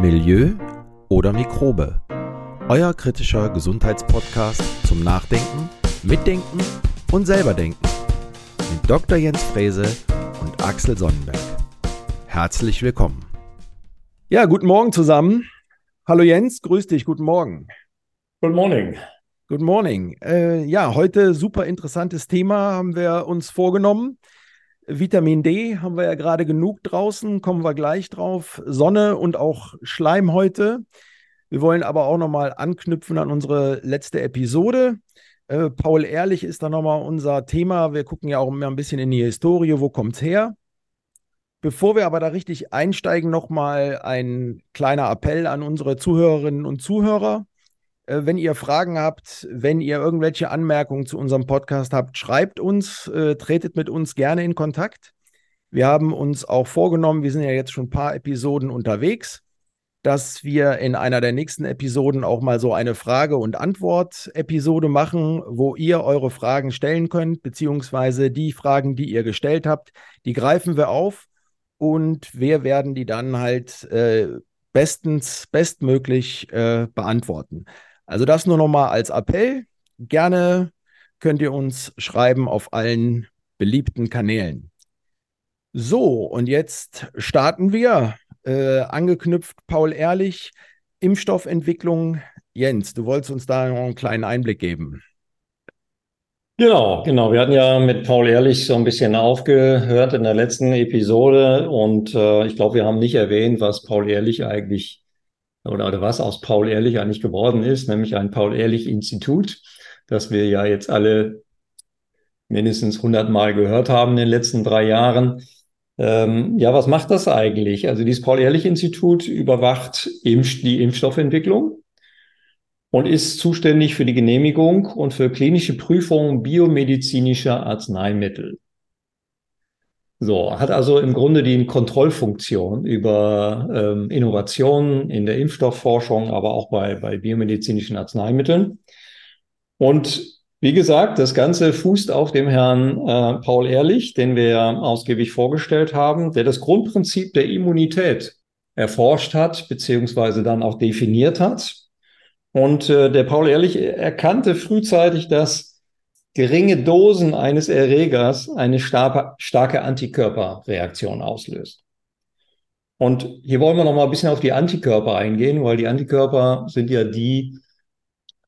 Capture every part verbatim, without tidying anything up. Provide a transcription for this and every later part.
Milieu oder Mikrobe, euer kritischer Gesundheitspodcast zum Nachdenken, Mitdenken und Selberdenken mit Doktor Jens Frese und Axel Sonnenberg. Herzlich willkommen. Ja, guten Morgen zusammen. Hallo Jens, grüß dich, guten Morgen. Good morning. Good morning. Äh, ja, heute super interessantes Thema haben wir uns vorgenommen. Vitamin D haben wir ja gerade genug draußen, kommen wir gleich drauf. Sonne und auch Schleim heute. Wir wollen aber auch nochmal anknüpfen an unsere letzte Episode. Äh, Paul Ehrlich ist da nochmal unser Thema. Wir gucken ja auch immer ein bisschen in die Historie, wo kommt es her. Bevor wir aber da richtig einsteigen, nochmal ein kleiner Appell an unsere Zuhörerinnen und Zuhörer. Wenn ihr Fragen habt, wenn ihr irgendwelche Anmerkungen zu unserem Podcast habt, schreibt uns, äh, tretet mit uns gerne in Kontakt. Wir haben uns auch vorgenommen, wir sind ja jetzt schon ein paar Episoden unterwegs, dass wir in einer der nächsten Episoden auch mal so eine Frage- und Antwort-Episode machen, wo ihr eure Fragen stellen könnt, beziehungsweise die Fragen, die ihr gestellt habt, die greifen wir auf und wir werden die dann halt äh, bestens, bestmöglich äh, beantworten. Also das nur nochmal als Appell. Gerne könnt ihr uns schreiben auf allen beliebten Kanälen. So, und jetzt starten wir. Äh, angeknüpft Paul Ehrlich, Impfstoffentwicklung. Jens, du wolltest uns da noch einen kleinen Einblick geben. Genau, genau. Wir hatten ja mit Paul Ehrlich so ein bisschen aufgehört in der letzten Episode. Und äh, ich glaube, wir haben nicht erwähnt, was Paul Ehrlich eigentlich Oder, oder was aus Paul-Ehrlich eigentlich geworden ist, nämlich ein Paul-Ehrlich-Institut, das wir ja jetzt alle mindestens hundert Mal gehört haben in den letzten drei Jahren. Ähm, ja, was macht das eigentlich? Also dieses Paul-Ehrlich-Institut überwacht Impf- die Impfstoffentwicklung und ist zuständig für die Genehmigung und für klinische Prüfungen biomedizinischer Arzneimittel. So, hat also im Grunde die Kontrollfunktion über ähm, Innovationen in der Impfstoffforschung, aber auch bei, bei biomedizinischen Arzneimitteln. Und wie gesagt, das Ganze fußt auf dem Herrn äh, Paul Ehrlich, den wir ausgiebig vorgestellt haben, der das Grundprinzip der Immunität erforscht hat, beziehungsweise dann auch definiert hat. Und äh, der Paul Ehrlich erkannte frühzeitig, dass geringe Dosen eines Erregers eine starke Antikörperreaktion auslöst. Und hier wollen wir noch mal ein bisschen auf die Antikörper eingehen, weil die Antikörper sind ja die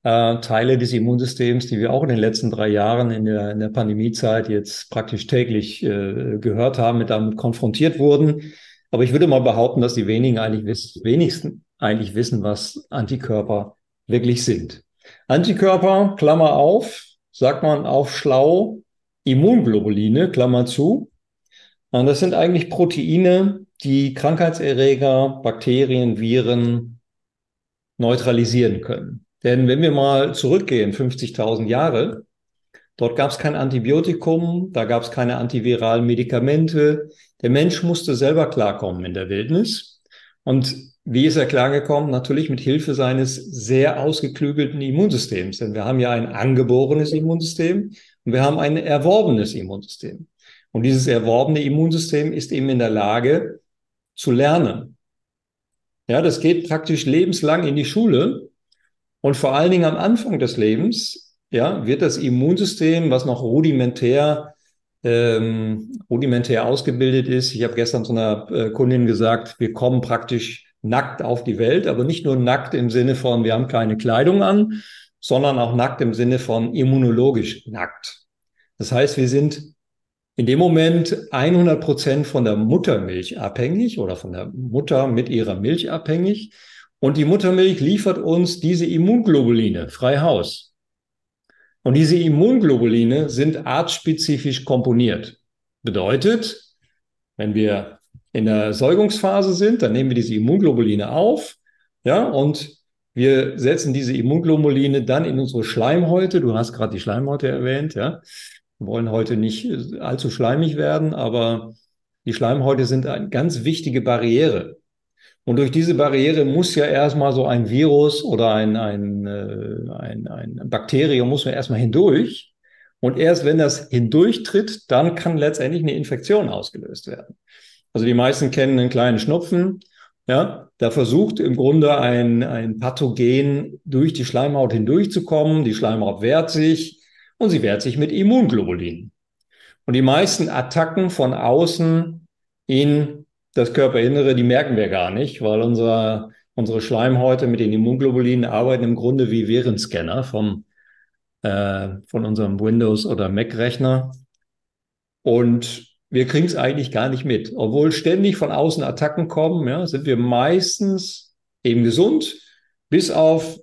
äh, Teile des Immunsystems, die wir auch in den letzten drei Jahren in der, in der Pandemiezeit jetzt praktisch täglich äh, gehört haben, mit damit konfrontiert wurden. Aber ich würde mal behaupten, dass die wenigen eigentlich wiss- wenigsten eigentlich wissen, was Antikörper wirklich sind. Antikörper, Klammer auf, sagt man auch schlau, Immunglobuline, Klammer zu. Und das sind eigentlich Proteine, die Krankheitserreger, Bakterien, Viren neutralisieren können. Denn wenn wir mal zurückgehen, fünfzigtausend Jahre, dort gab es kein Antibiotikum, da gab es keine antiviralen Medikamente. Der Mensch musste selber klarkommen in der Wildnis. Und wie ist er klargekommen? Natürlich mit Hilfe seines sehr ausgeklügelten Immunsystems. Denn wir haben ja ein angeborenes Immunsystem und wir haben ein erworbenes Immunsystem. Und dieses erworbene Immunsystem ist eben in der Lage zu lernen. Ja, das geht praktisch lebenslang in die Schule. Und vor allen Dingen am Anfang des Lebens, ja, wird das Immunsystem, was noch rudimentär ähm, rudimentär ausgebildet ist. Ich habe gestern zu einer äh, Kundin gesagt, wir kommen praktisch nackt auf die Welt, aber nicht nur nackt im Sinne von, wir haben keine Kleidung an, sondern auch nackt im Sinne von immunologisch nackt. Das heißt, wir sind in dem Moment hundert Prozent von der Muttermilch abhängig oder von der Mutter mit ihrer Milch abhängig. Und die Muttermilch liefert uns diese Immunglobuline frei Haus. Und diese Immunglobuline sind artspezifisch komponiert. Bedeutet, wenn wir in der Säugungsphase sind, dann nehmen wir diese Immunglobuline auf, ja, und wir setzen diese Immunglobuline dann in unsere Schleimhäute. Du hast gerade die Schleimhäute erwähnt, ja. Wir wollen heute nicht allzu schleimig werden, aber die Schleimhäute sind eine ganz wichtige Barriere. Und durch diese Barriere muss ja erstmal so ein Virus oder ein, ein, ein, ein Bakterium muss man erstmal hindurch. Und erst wenn das hindurchtritt, dann kann letztendlich eine Infektion ausgelöst werden. Also die meisten kennen einen kleinen Schnupfen Ja, da versucht im Grunde ein, ein Pathogen durch die Schleimhaut hindurchzukommen. Die Schleimhaut wehrt sich und sie wehrt sich mit Immunglobulin. Und die meisten Attacken von außen in das Körperinnere, die merken wir gar nicht, weil unser, unsere Schleimhäute mit den Immunglobulinen arbeiten im Grunde wie Virenscanner vom, äh, von unserem Windows- oder Mac-Rechner. Und wir kriegen es eigentlich gar nicht mit. Obwohl ständig von außen Attacken kommen, ja, sind wir meistens eben gesund, bis auf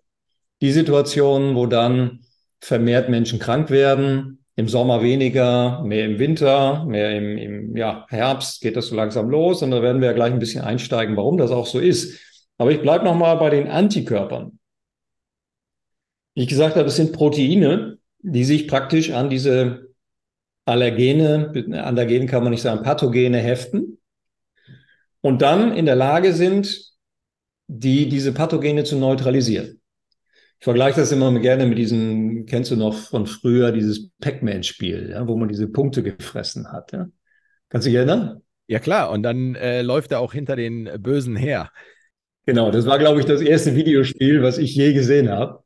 die Situationen, wo dann vermehrt Menschen krank werden, im Sommer weniger, mehr im Winter, mehr im, im ja, Herbst geht das so langsam los. Und da werden wir ja gleich ein bisschen einsteigen, warum das auch so ist. Aber ich bleibe nochmal bei den Antikörpern. Wie ich gesagt habe, es sind Proteine, die sich praktisch an diese Allergene, Allergene kann man nicht sagen, Pathogene heften und dann in der Lage sind, die, diese Pathogene zu neutralisieren. Ich vergleiche das immer gerne mit diesem, kennst du noch von früher, dieses Pac-Man-Spiel, ja, wo man diese Punkte gefressen hat. Ja? Kannst du dich erinnern? Ja klar, und dann äh, läuft er auch hinter den Bösen her. Genau, das war, glaube ich, das erste Videospiel, was ich je gesehen habe.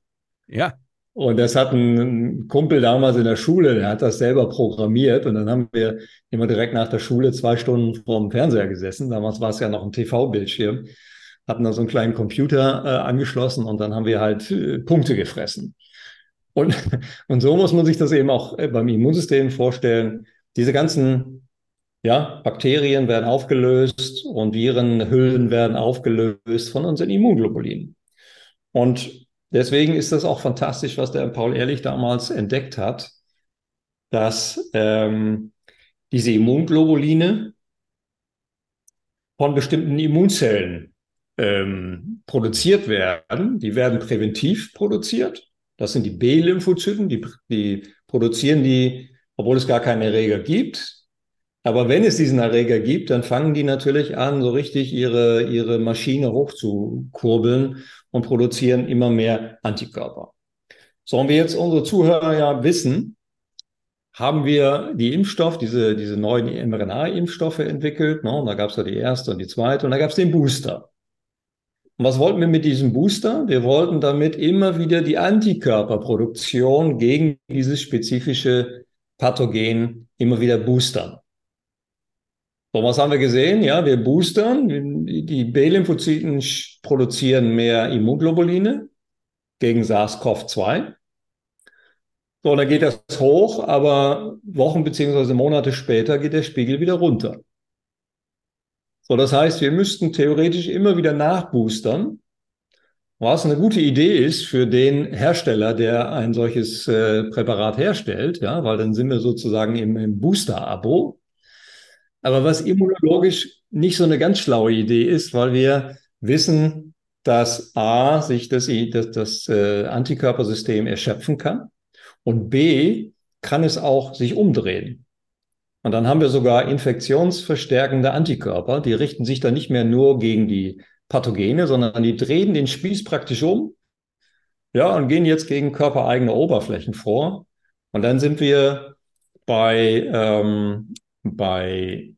Ja. Und das hat ein Kumpel damals in der Schule, der hat das selber programmiert. Und dann haben wir immer direkt nach der Schule zwei Stunden vorm Fernseher gesessen. Damals war es ja noch ein T V-Bildschirm. Hatten da so einen kleinen Computer äh, angeschlossen und dann haben wir halt äh, Punkte gefressen. Und, und so muss man sich das eben auch beim Immunsystem vorstellen. Diese ganzen ja, Bakterien werden aufgelöst und Virenhüllen werden aufgelöst von unseren Immunglobulinen. Und deswegen ist das auch fantastisch, was der Paul Ehrlich damals entdeckt hat, dass ähm, diese Immunglobuline von bestimmten Immunzellen ähm, produziert werden. Die werden präventiv produziert. Das sind die B-Lymphozyten, die, die produzieren die, obwohl es gar keine Erreger gibt. Aber wenn es diesen Erreger gibt, dann fangen die natürlich an, so richtig ihre, ihre Maschine hochzukurbeln und produzieren immer mehr Antikörper. So, und wir jetzt unsere Zuhörer ja wissen, haben wir die Impfstoff, diese, diese neuen mRNA-Impfstoffe entwickelt. Ne? Und da gab es ja die erste und die zweite und da gab es den Booster. Und was wollten wir mit diesem Booster? Wir wollten damit immer wieder die Antikörperproduktion gegen dieses spezifische Pathogen immer wieder boostern. So, was haben wir gesehen? Ja, wir boostern. Die B-Lymphozyten produzieren mehr Immunglobuline gegen SARS-CoV zwei. So, dann geht das hoch, aber Wochen bzw. Monate später geht der Spiegel wieder runter. So, das heißt, wir müssten theoretisch immer wieder nachboostern, was eine gute Idee ist für den Hersteller, der ein solches äh, Präparat herstellt, ja, weil dann sind wir sozusagen im, im Booster-Abo. Aber was immunologisch nicht so eine ganz schlaue Idee ist, weil wir wissen, dass A, sich das, das, das äh, Antikörpersystem erschöpfen kann und B, kann es auch sich umdrehen. Und dann haben wir sogar infektionsverstärkende Antikörper, die richten sich dann nicht mehr nur gegen die Pathogene, sondern die drehen den Spieß praktisch um, ja, und gehen jetzt gegen körpereigene Oberflächen vor. Und dann sind wir bei ähm, bei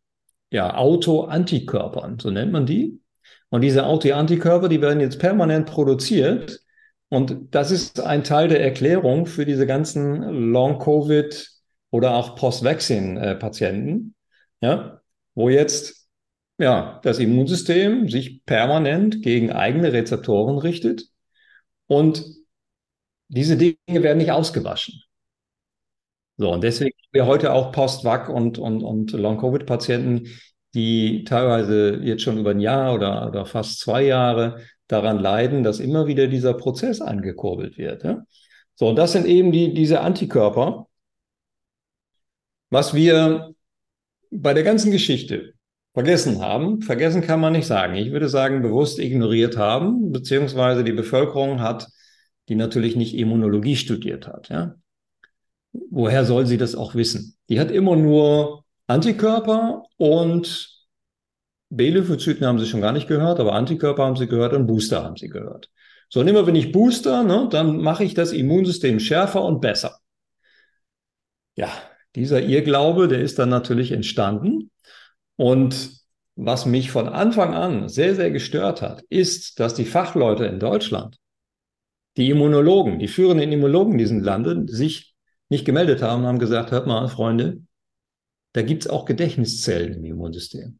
ja, Autoantikörpern, so nennt man die. Und diese Autoantikörper, die werden jetzt permanent produziert. Und das ist ein Teil der Erklärung für diese ganzen Long-Covid- oder auch Post-Vaccine-Patienten, ja, wo jetzt ja, das Immunsystem sich permanent gegen eigene Rezeptoren richtet. Und diese Dinge werden nicht ausgewaschen. So, und deswegen haben wir heute auch Post-Vac und, und, und Long-Covid-Patienten, die teilweise jetzt schon über ein Jahr oder, oder fast zwei Jahre daran leiden, dass immer wieder dieser Prozess angekurbelt wird. Ja? So, und das sind eben die, diese Antikörper. Was wir bei der ganzen Geschichte vergessen haben, vergessen kann man nicht sagen. Ich würde sagen, bewusst ignoriert haben, beziehungsweise die Bevölkerung hat, die natürlich nicht Immunologie studiert hat, ja. Woher soll sie das auch wissen? Die hat immer nur Antikörper und B-Lymphozyten haben sie schon gar nicht gehört, aber Antikörper haben sie gehört und Booster haben sie gehört. So, und immer wenn ich Booster, ne, dann mache ich das Immunsystem schärfer und besser. Ja, dieser Irrglaube, der ist dann natürlich entstanden. Und Was mich von Anfang an sehr, sehr gestört hat, ist, dass die Fachleute in Deutschland, die Immunologen, die führenden Immunologen in diesem Lande, sich nicht gemeldet haben und haben gesagt, hört mal, Freunde, da gibt es auch Gedächtniszellen im Immunsystem.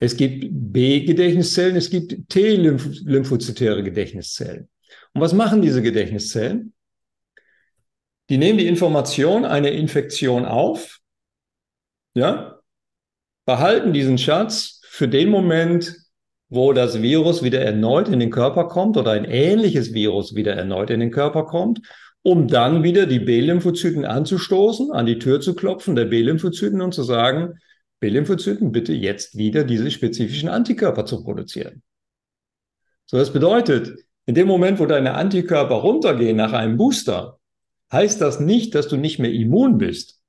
Es gibt B-Gedächtniszellen, es gibt T-lymphozytäre Gedächtniszellen. Und was machen diese Gedächtniszellen? Die nehmen die Information einer Infektion auf, ja, behalten diesen Schatz für den Moment, wo das Virus wieder erneut in den Körper kommt oder ein ähnliches Virus wieder erneut in den Körper kommt, um dann wieder die B-Lymphozyten anzustoßen, an die Tür zu klopfen der B-Lymphozyten und zu sagen, B-Lymphozyten, bitte jetzt wieder diese spezifischen Antikörper zu produzieren. So, das bedeutet, in dem Moment, wo deine Antikörper runtergehen nach einem Booster, heißt das nicht, dass du nicht mehr immun bist.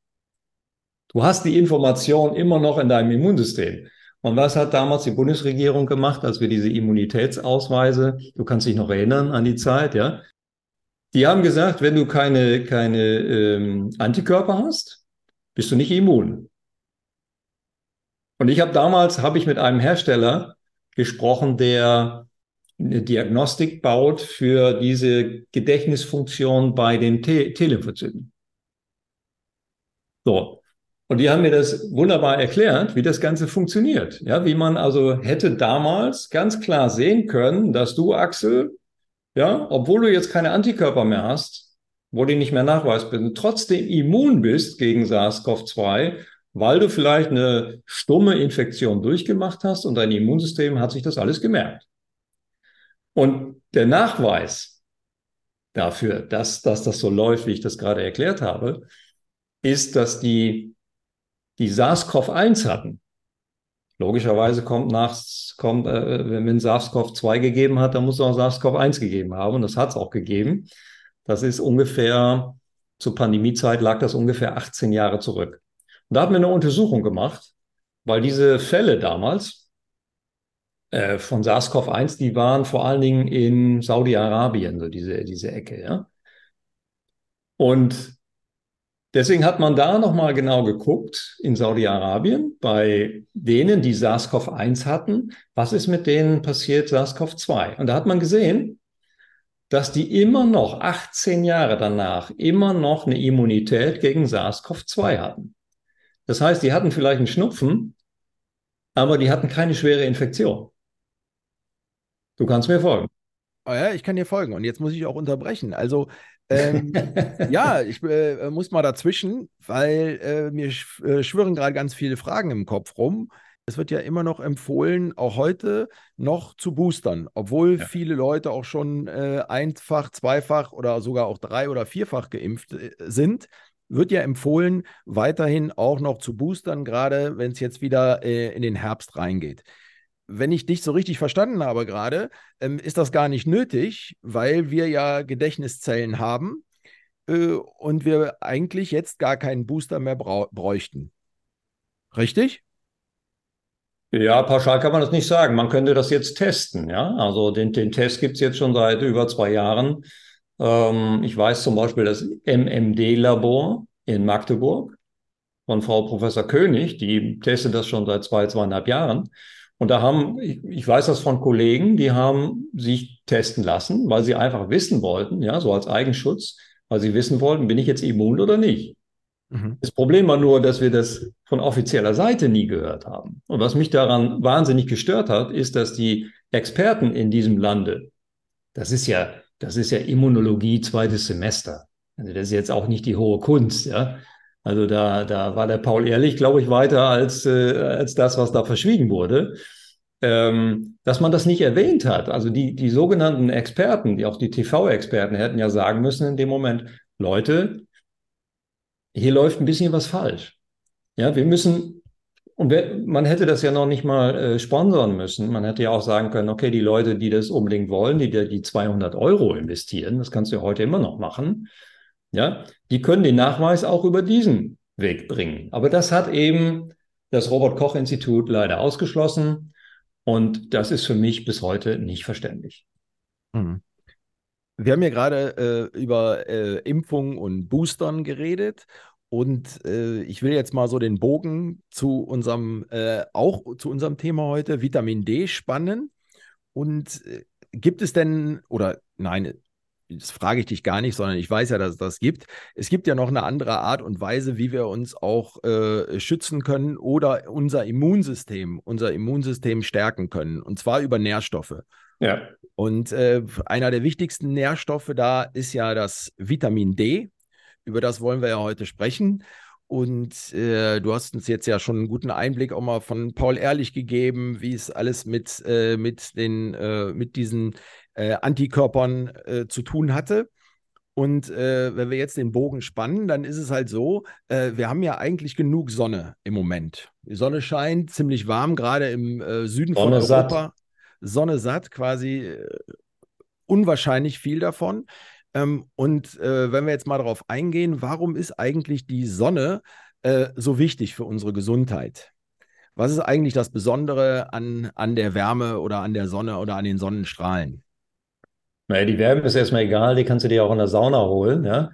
Du hast die Information immer noch in deinem Immunsystem. Und was hat damals die Bundesregierung gemacht, als wir diese Immunitätsausweise, du kannst dich noch erinnern an die Zeit, ja? Die haben gesagt, wenn du keine, keine ähm, Antikörper hast, bist du nicht immun. Und ich habe damals, habe ich mit einem Hersteller gesprochen, der eine Diagnostik baut für diese Gedächtnisfunktion bei den T-Lymphozyten. So. Und die haben mir das wunderbar erklärt, wie das Ganze funktioniert. Ja, wie man also hätte damals ganz klar sehen können, dass du, Axel, ja, obwohl du jetzt keine Antikörper mehr hast, wo die nicht mehr nachweisbar sind, trotzdem immun bist gegen SARS-CoV zwei, weil du vielleicht eine stumme Infektion durchgemacht hast und dein Immunsystem hat sich das alles gemerkt. Und der Nachweis dafür, dass, dass das so läuft, wie ich das gerade erklärt habe, ist, dass die, die SARS-CoV eins hatten. Logischerweise kommt, nach, kommt äh, wenn man SARS-CoV zwei gegeben hat, dann muss es auch SARS-CoV eins gegeben haben. Und das hat es auch gegeben. Das ist ungefähr, zur Pandemiezeit lag das ungefähr achtzehn Jahre zurück. Und da hat man eine Untersuchung gemacht, weil diese Fälle damals von SARS-CoV eins, die waren vor allen Dingen in Saudi-Arabien, so diese, diese Ecke, ja. Und deswegen hat man da nochmal genau geguckt, in Saudi-Arabien, bei denen, die SARS-CoV eins hatten, was ist mit denen passiert, SARS-CoV zwei? Und da hat man gesehen, dass die immer noch, achtzehn Jahre danach, immer noch eine Immunität gegen SARS-CoV zwei hatten. Das heißt, die hatten vielleicht einen Schnupfen, aber die hatten keine schwere Infektion. Du kannst mir folgen. Oh ja, ich kann dir folgen. Und jetzt muss ich auch unterbrechen. Also, ähm, ja, ich äh, muss mal dazwischen, weil äh, mir sch äh, schwirren gerade ganz viele Fragen im Kopf rum. Es wird ja immer noch empfohlen, auch heute noch zu boostern, obwohl ja viele Leute auch schon äh, einfach, zweifach oder sogar auch drei- oder vierfach geimpft äh, sind. Wird ja empfohlen, weiterhin auch noch zu boostern, gerade wenn es jetzt wieder äh, in den Herbst reingeht. Wenn ich dich so richtig verstanden habe gerade, ähm, ist das gar nicht nötig, weil wir ja Gedächtniszellen haben äh, und wir eigentlich jetzt gar keinen Booster mehr bräuchten. Richtig? Ja, pauschal kann man das nicht sagen. Man könnte das jetzt testen. Ja, also den, den Test gibt es jetzt schon seit über zwei Jahren. Ich weiß zum Beispiel das M M D-Labor in Magdeburg von Frau Professor König, die testet das schon seit zwei, zweieinhalb Jahren. Und da haben, ich weiß das von Kollegen, die haben sich testen lassen, weil sie einfach wissen wollten, ja, so als Eigenschutz, weil sie wissen wollten, bin ich jetzt immun oder nicht? Mhm. Das Problem war nur, dass wir das von offizieller Seite nie gehört haben. Und was mich daran wahnsinnig gestört hat, ist, dass die Experten in diesem Lande, das ist ja Das ist ja Immunologie zweites Semester. Also das ist jetzt auch nicht die hohe Kunst, ja. Also da, da war der Paul Ehrlich, glaube ich, weiter als, äh, als das, was da verschwiegen wurde. Ähm, dass man das nicht erwähnt hat. Also die, die sogenannten Experten, die auch die T V-Experten hätten ja sagen müssen in dem Moment, Leute, hier läuft ein bisschen was falsch. Ja, wir müssen, und wer, man hätte das ja noch nicht mal äh, sponsern müssen. Man hätte ja auch sagen können, okay, die Leute, die das unbedingt wollen, die die zweihundert Euro investieren, das kannst du ja heute immer noch machen, ja, die können den Nachweis auch über diesen Weg bringen. Aber das hat eben das Robert-Koch-Institut leider ausgeschlossen. Und das ist für mich bis heute nicht verständlich. Mhm. Wir haben ja gerade äh, über äh, Impfungen und Boostern geredet. Und äh, ich will jetzt mal so den Bogen zu unserem, äh, auch zu unserem Thema heute, Vitamin D, spannen. Und äh, gibt es denn, oder nein, das frage ich dich gar nicht, sondern ich weiß ja, dass es das gibt. Es gibt ja noch eine andere Art und Weise, wie wir uns auch äh, schützen können oder unser Immunsystem, unser Immunsystem stärken können, und zwar über Nährstoffe. Ja. Und äh, einer der wichtigsten Nährstoffe da ist ja das Vitamin D. Über das wollen wir ja heute sprechen. Und äh, du hast uns jetzt ja schon einen guten Einblick auch mal von Paul Ehrlich gegeben, wie es alles mit, äh, mit, den, äh, mit diesen äh, Antikörpern äh, zu tun hatte. Und äh, wenn wir jetzt den Bogen spannen, dann ist es halt so, äh, wir haben ja eigentlich genug Sonne im Moment. Die Sonne scheint ziemlich warm, gerade im äh, Süden von Europa. Sonne satt, quasi äh, unwahrscheinlich viel davon. Ähm, und äh, wenn wir jetzt mal darauf eingehen, warum ist eigentlich die Sonne äh, so wichtig für unsere Gesundheit? Was ist eigentlich das Besondere an, an der Wärme oder an der Sonne oder an den Sonnenstrahlen? Naja, die Wärme ist erstmal egal, die kannst du dir auch in der Sauna holen, ja?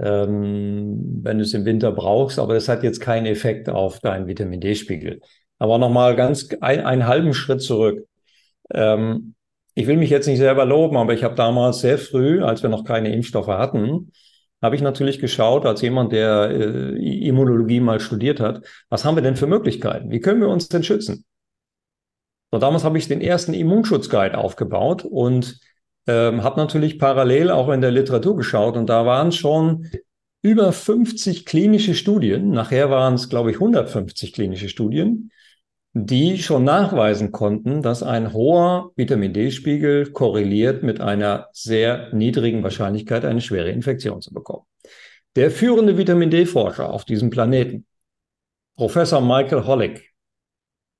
ähm, wenn du es im Winter brauchst, aber das hat jetzt keinen Effekt auf deinen Vitamin-D-Spiegel. Aber nochmal ganz ein, einen halben Schritt zurück. Ähm, Ich will mich jetzt nicht selber loben, aber ich habe damals sehr früh, als wir noch keine Impfstoffe hatten, habe ich natürlich geschaut, als jemand, der äh, Immunologie mal studiert hat, was haben wir denn für Möglichkeiten? Wie können wir uns denn schützen? So, damals habe ich den ersten Immunschutzguide aufgebaut und ähm, habe natürlich parallel auch in der Literatur geschaut. Und da waren schon über fünfzig klinische Studien, nachher waren es, glaube ich, hundertfünfzig klinische Studien, die schon nachweisen konnten, dass ein hoher Vitamin-D-Spiegel korreliert mit einer sehr niedrigen Wahrscheinlichkeit, eine schwere Infektion zu bekommen. Der führende Vitamin-D-Forscher auf diesem Planeten, Professor Michael Holick,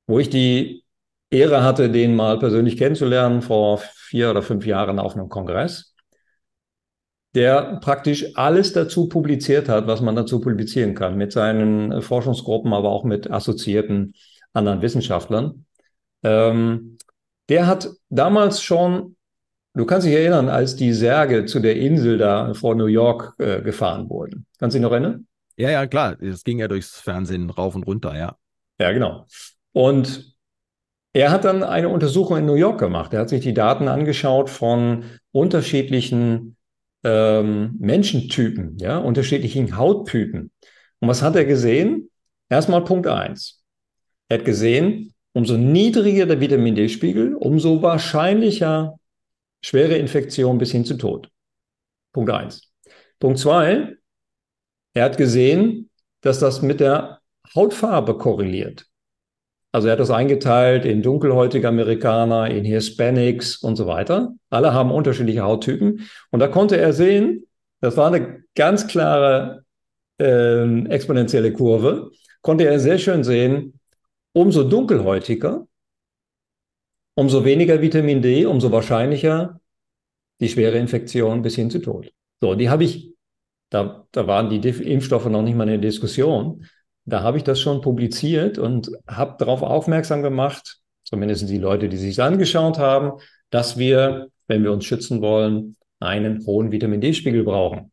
wo ich die Ehre hatte, den mal persönlich kennenzulernen, vor vier oder fünf Jahren auf einem Kongress, der praktisch alles dazu publiziert hat, was man dazu publizieren kann, mit seinen Forschungsgruppen, aber auch mit assoziierten anderen Wissenschaftlern. Ähm, der hat damals schon, du kannst dich erinnern, als die Särge zu der Insel da vor New York äh, gefahren wurden. Kannst du dich noch erinnern? Ja, ja, klar. Das ging ja durchs Fernsehen rauf und runter, ja. Ja, genau. Und er hat dann eine Untersuchung in New York gemacht. Er hat sich die Daten angeschaut von unterschiedlichen ähm, Menschentypen, ja, unterschiedlichen Hauttypen. Und was hat er gesehen? Erstmal Punkt eins. Er hat gesehen, umso niedriger der Vitamin-D-Spiegel, umso wahrscheinlicher schwere Infektion bis hin zu Tod. Punkt eins. Punkt zwei, er hat gesehen, dass das mit der Hautfarbe korreliert. Also er hat das eingeteilt in dunkelhäutige Amerikaner, in Hispanics und so weiter. Alle haben unterschiedliche Hauttypen. Und da konnte er sehen, das war eine ganz klare äh, exponentielle Kurve, konnte er sehr schön sehen, umso dunkelhäutiger, umso weniger Vitamin D, umso wahrscheinlicher die schwere Infektion bis hin zu Tod. So, die habe ich, da, da waren die Impfstoffe noch nicht mal in der Diskussion, da habe ich das schon publiziert und habe darauf aufmerksam gemacht, zumindest die Leute, die sich das angeschaut haben, dass wir, wenn wir uns schützen wollen, einen hohen Vitamin D-Spiegel brauchen.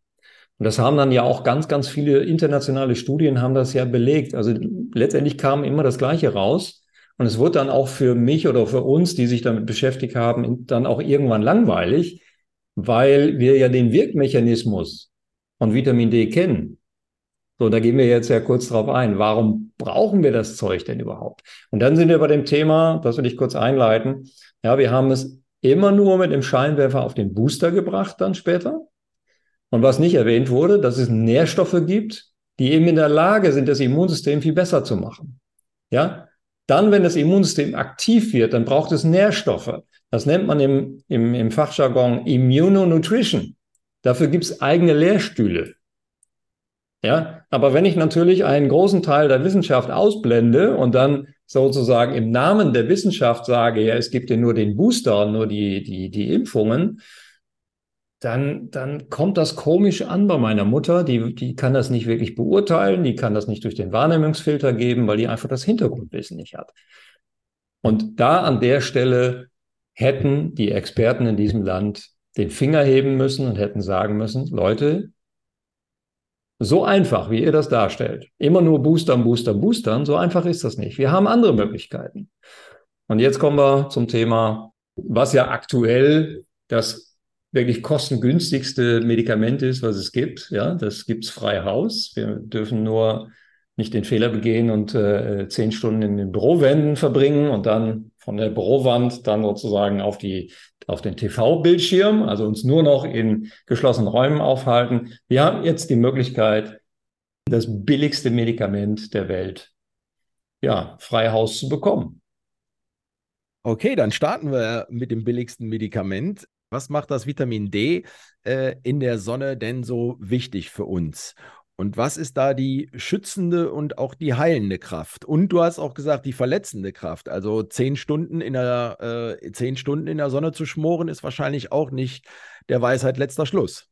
Und das haben dann ja auch ganz, ganz viele internationale Studien haben das ja belegt. Also letztendlich kam immer das Gleiche raus. Und es wurde dann auch für mich oder für uns, die sich damit beschäftigt haben, dann auch irgendwann langweilig, weil wir ja den Wirkmechanismus von Vitamin D kennen. So, da gehen wir jetzt ja kurz drauf ein. Warum brauchen wir das Zeug denn überhaupt? Und dann sind wir bei dem Thema, das will ich kurz einleiten. Ja, wir haben es immer nur mit dem Scheinwerfer auf den Booster gebracht dann später. Und was nicht erwähnt wurde, dass es Nährstoffe gibt, die eben in der Lage sind, das Immunsystem viel besser zu machen. Ja? Dann, wenn das Immunsystem aktiv wird, dann braucht es Nährstoffe. Das nennt man im, im, im Fachjargon Immunonutrition. Dafür gibt es eigene Lehrstühle. Ja? Aber wenn ich natürlich einen großen Teil der Wissenschaft ausblende und dann sozusagen im Namen der Wissenschaft sage, ja, es gibt ja nur den Booster, nur die, die, die Impfungen, Dann, dann kommt das komisch an bei meiner Mutter. Die, die kann das nicht wirklich beurteilen, die kann das nicht durch den Wahrnehmungsfilter geben, weil die einfach das Hintergrundwissen nicht hat. Und da an der Stelle hätten die Experten in diesem Land den Finger heben müssen und hätten sagen müssen, Leute, So einfach, wie ihr das darstellt. Immer nur boostern, boostern, boostern. So einfach ist das nicht. Wir haben andere Möglichkeiten. Und jetzt kommen wir zum Thema, was ja aktuell das wirklich kostengünstigste Medikament ist, was es gibt. Ja, das gibt's frei Haus. Wir dürfen nur nicht den Fehler begehen und äh, zehn Stunden in den Bürowänden verbringen und dann von der Bürowand dann sozusagen auf die, auf den T V-Bildschirm, also uns nur noch in geschlossenen Räumen aufhalten. Wir haben jetzt die Möglichkeit, das billigste Medikament der Welt, ja, frei Haus zu bekommen. Okay, dann starten wir mit dem billigsten Medikament. Was macht das Vitamin D äh, in der Sonne denn so wichtig für uns? Und was ist da die schützende und auch die heilende Kraft? Und du hast auch gesagt, die verletzende Kraft. Also zehn Stunden in der, äh, zehn Stunden in der Sonne zu schmoren, ist wahrscheinlich auch nicht der Weisheit letzter Schluss.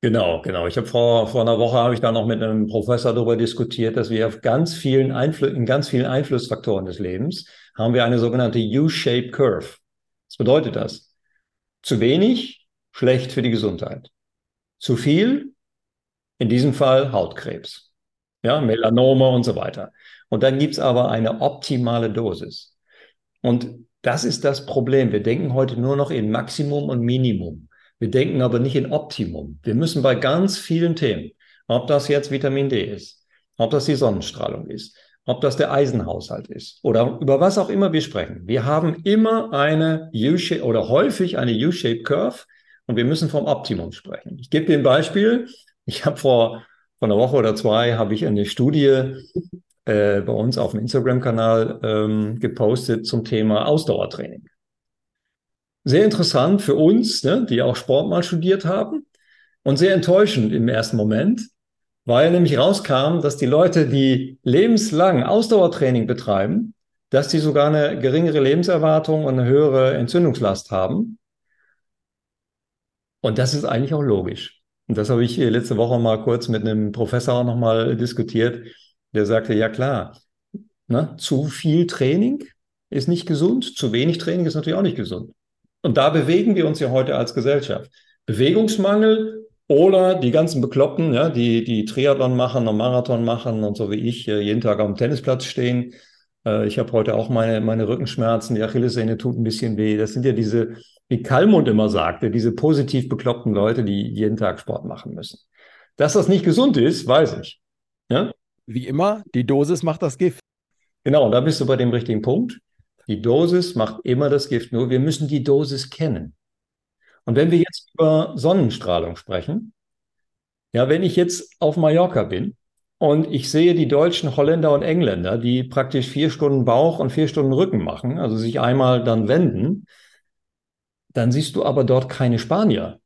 Genau, genau. Ich habe vor, vor einer Woche habe ich da noch mit einem Professor darüber diskutiert, dass wir auf ganz vielen Einfl- in ganz vielen Einflussfaktoren des Lebens haben wir eine sogenannte U-Shape Curve. Was bedeutet das? Zu wenig, schlecht für die Gesundheit. Zu viel, in diesem Fall Hautkrebs, ja, Melanome und so weiter. Und dann gibt's aber eine optimale Dosis. Und das ist das Problem. Wir denken heute nur noch in Maximum und Minimum. Wir denken aber nicht in Optimum. Wir müssen bei ganz vielen Themen, ob das jetzt Vitamin D ist, ob das die Sonnenstrahlung ist, ob das der Eisenhaushalt ist oder über was auch immer wir sprechen. Wir haben immer eine U-Shape oder häufig eine U-Shape Curve und wir müssen vom Optimum sprechen. Ich gebe dir ein Beispiel. Ich habe vor, vor einer Woche oder zwei habe ich eine Studie äh, bei uns auf dem Instagram-Kanal ähm, gepostet zum Thema Ausdauertraining. Sehr interessant für uns, ne, die auch Sport mal studiert haben, und sehr enttäuschend im ersten Moment, weil nämlich rauskam, dass die Leute, die lebenslang Ausdauertraining betreiben, dass die sogar eine geringere Lebenserwartung und eine höhere Entzündungslast haben. Und das ist eigentlich auch logisch. Und das habe ich letzte Woche mal kurz mit einem Professor nochmal diskutiert, der sagte, ja klar, ne, zu viel Training ist nicht gesund, zu wenig Training ist natürlich auch nicht gesund. Und da bewegen wir uns ja heute als Gesellschaft. Bewegungsmangel oder die ganzen Bekloppten, ja, die, die Triathlon machen und Marathon machen und so wie ich jeden Tag am Tennisplatz stehen. Ich habe heute auch meine, meine Rückenschmerzen, die Achillessehne tut ein bisschen weh. Das sind ja diese, wie Kallmund immer sagte, diese positiv bekloppten Leute, die jeden Tag Sport machen müssen. Dass das nicht gesund ist, weiß ich. Ja? Wie immer, die Dosis macht das Gift. Genau, da bist du bei dem richtigen Punkt. Die Dosis macht immer das Gift. Nur wir müssen die Dosis kennen. Und wenn wir jetzt über Sonnenstrahlung sprechen, ja, wenn ich jetzt auf Mallorca bin und ich sehe die Deutschen, Holländer und Engländer, die praktisch vier Stunden Bauch und vier Stunden Rücken machen, also sich einmal dann wenden, dann siehst du aber dort keine Spanier.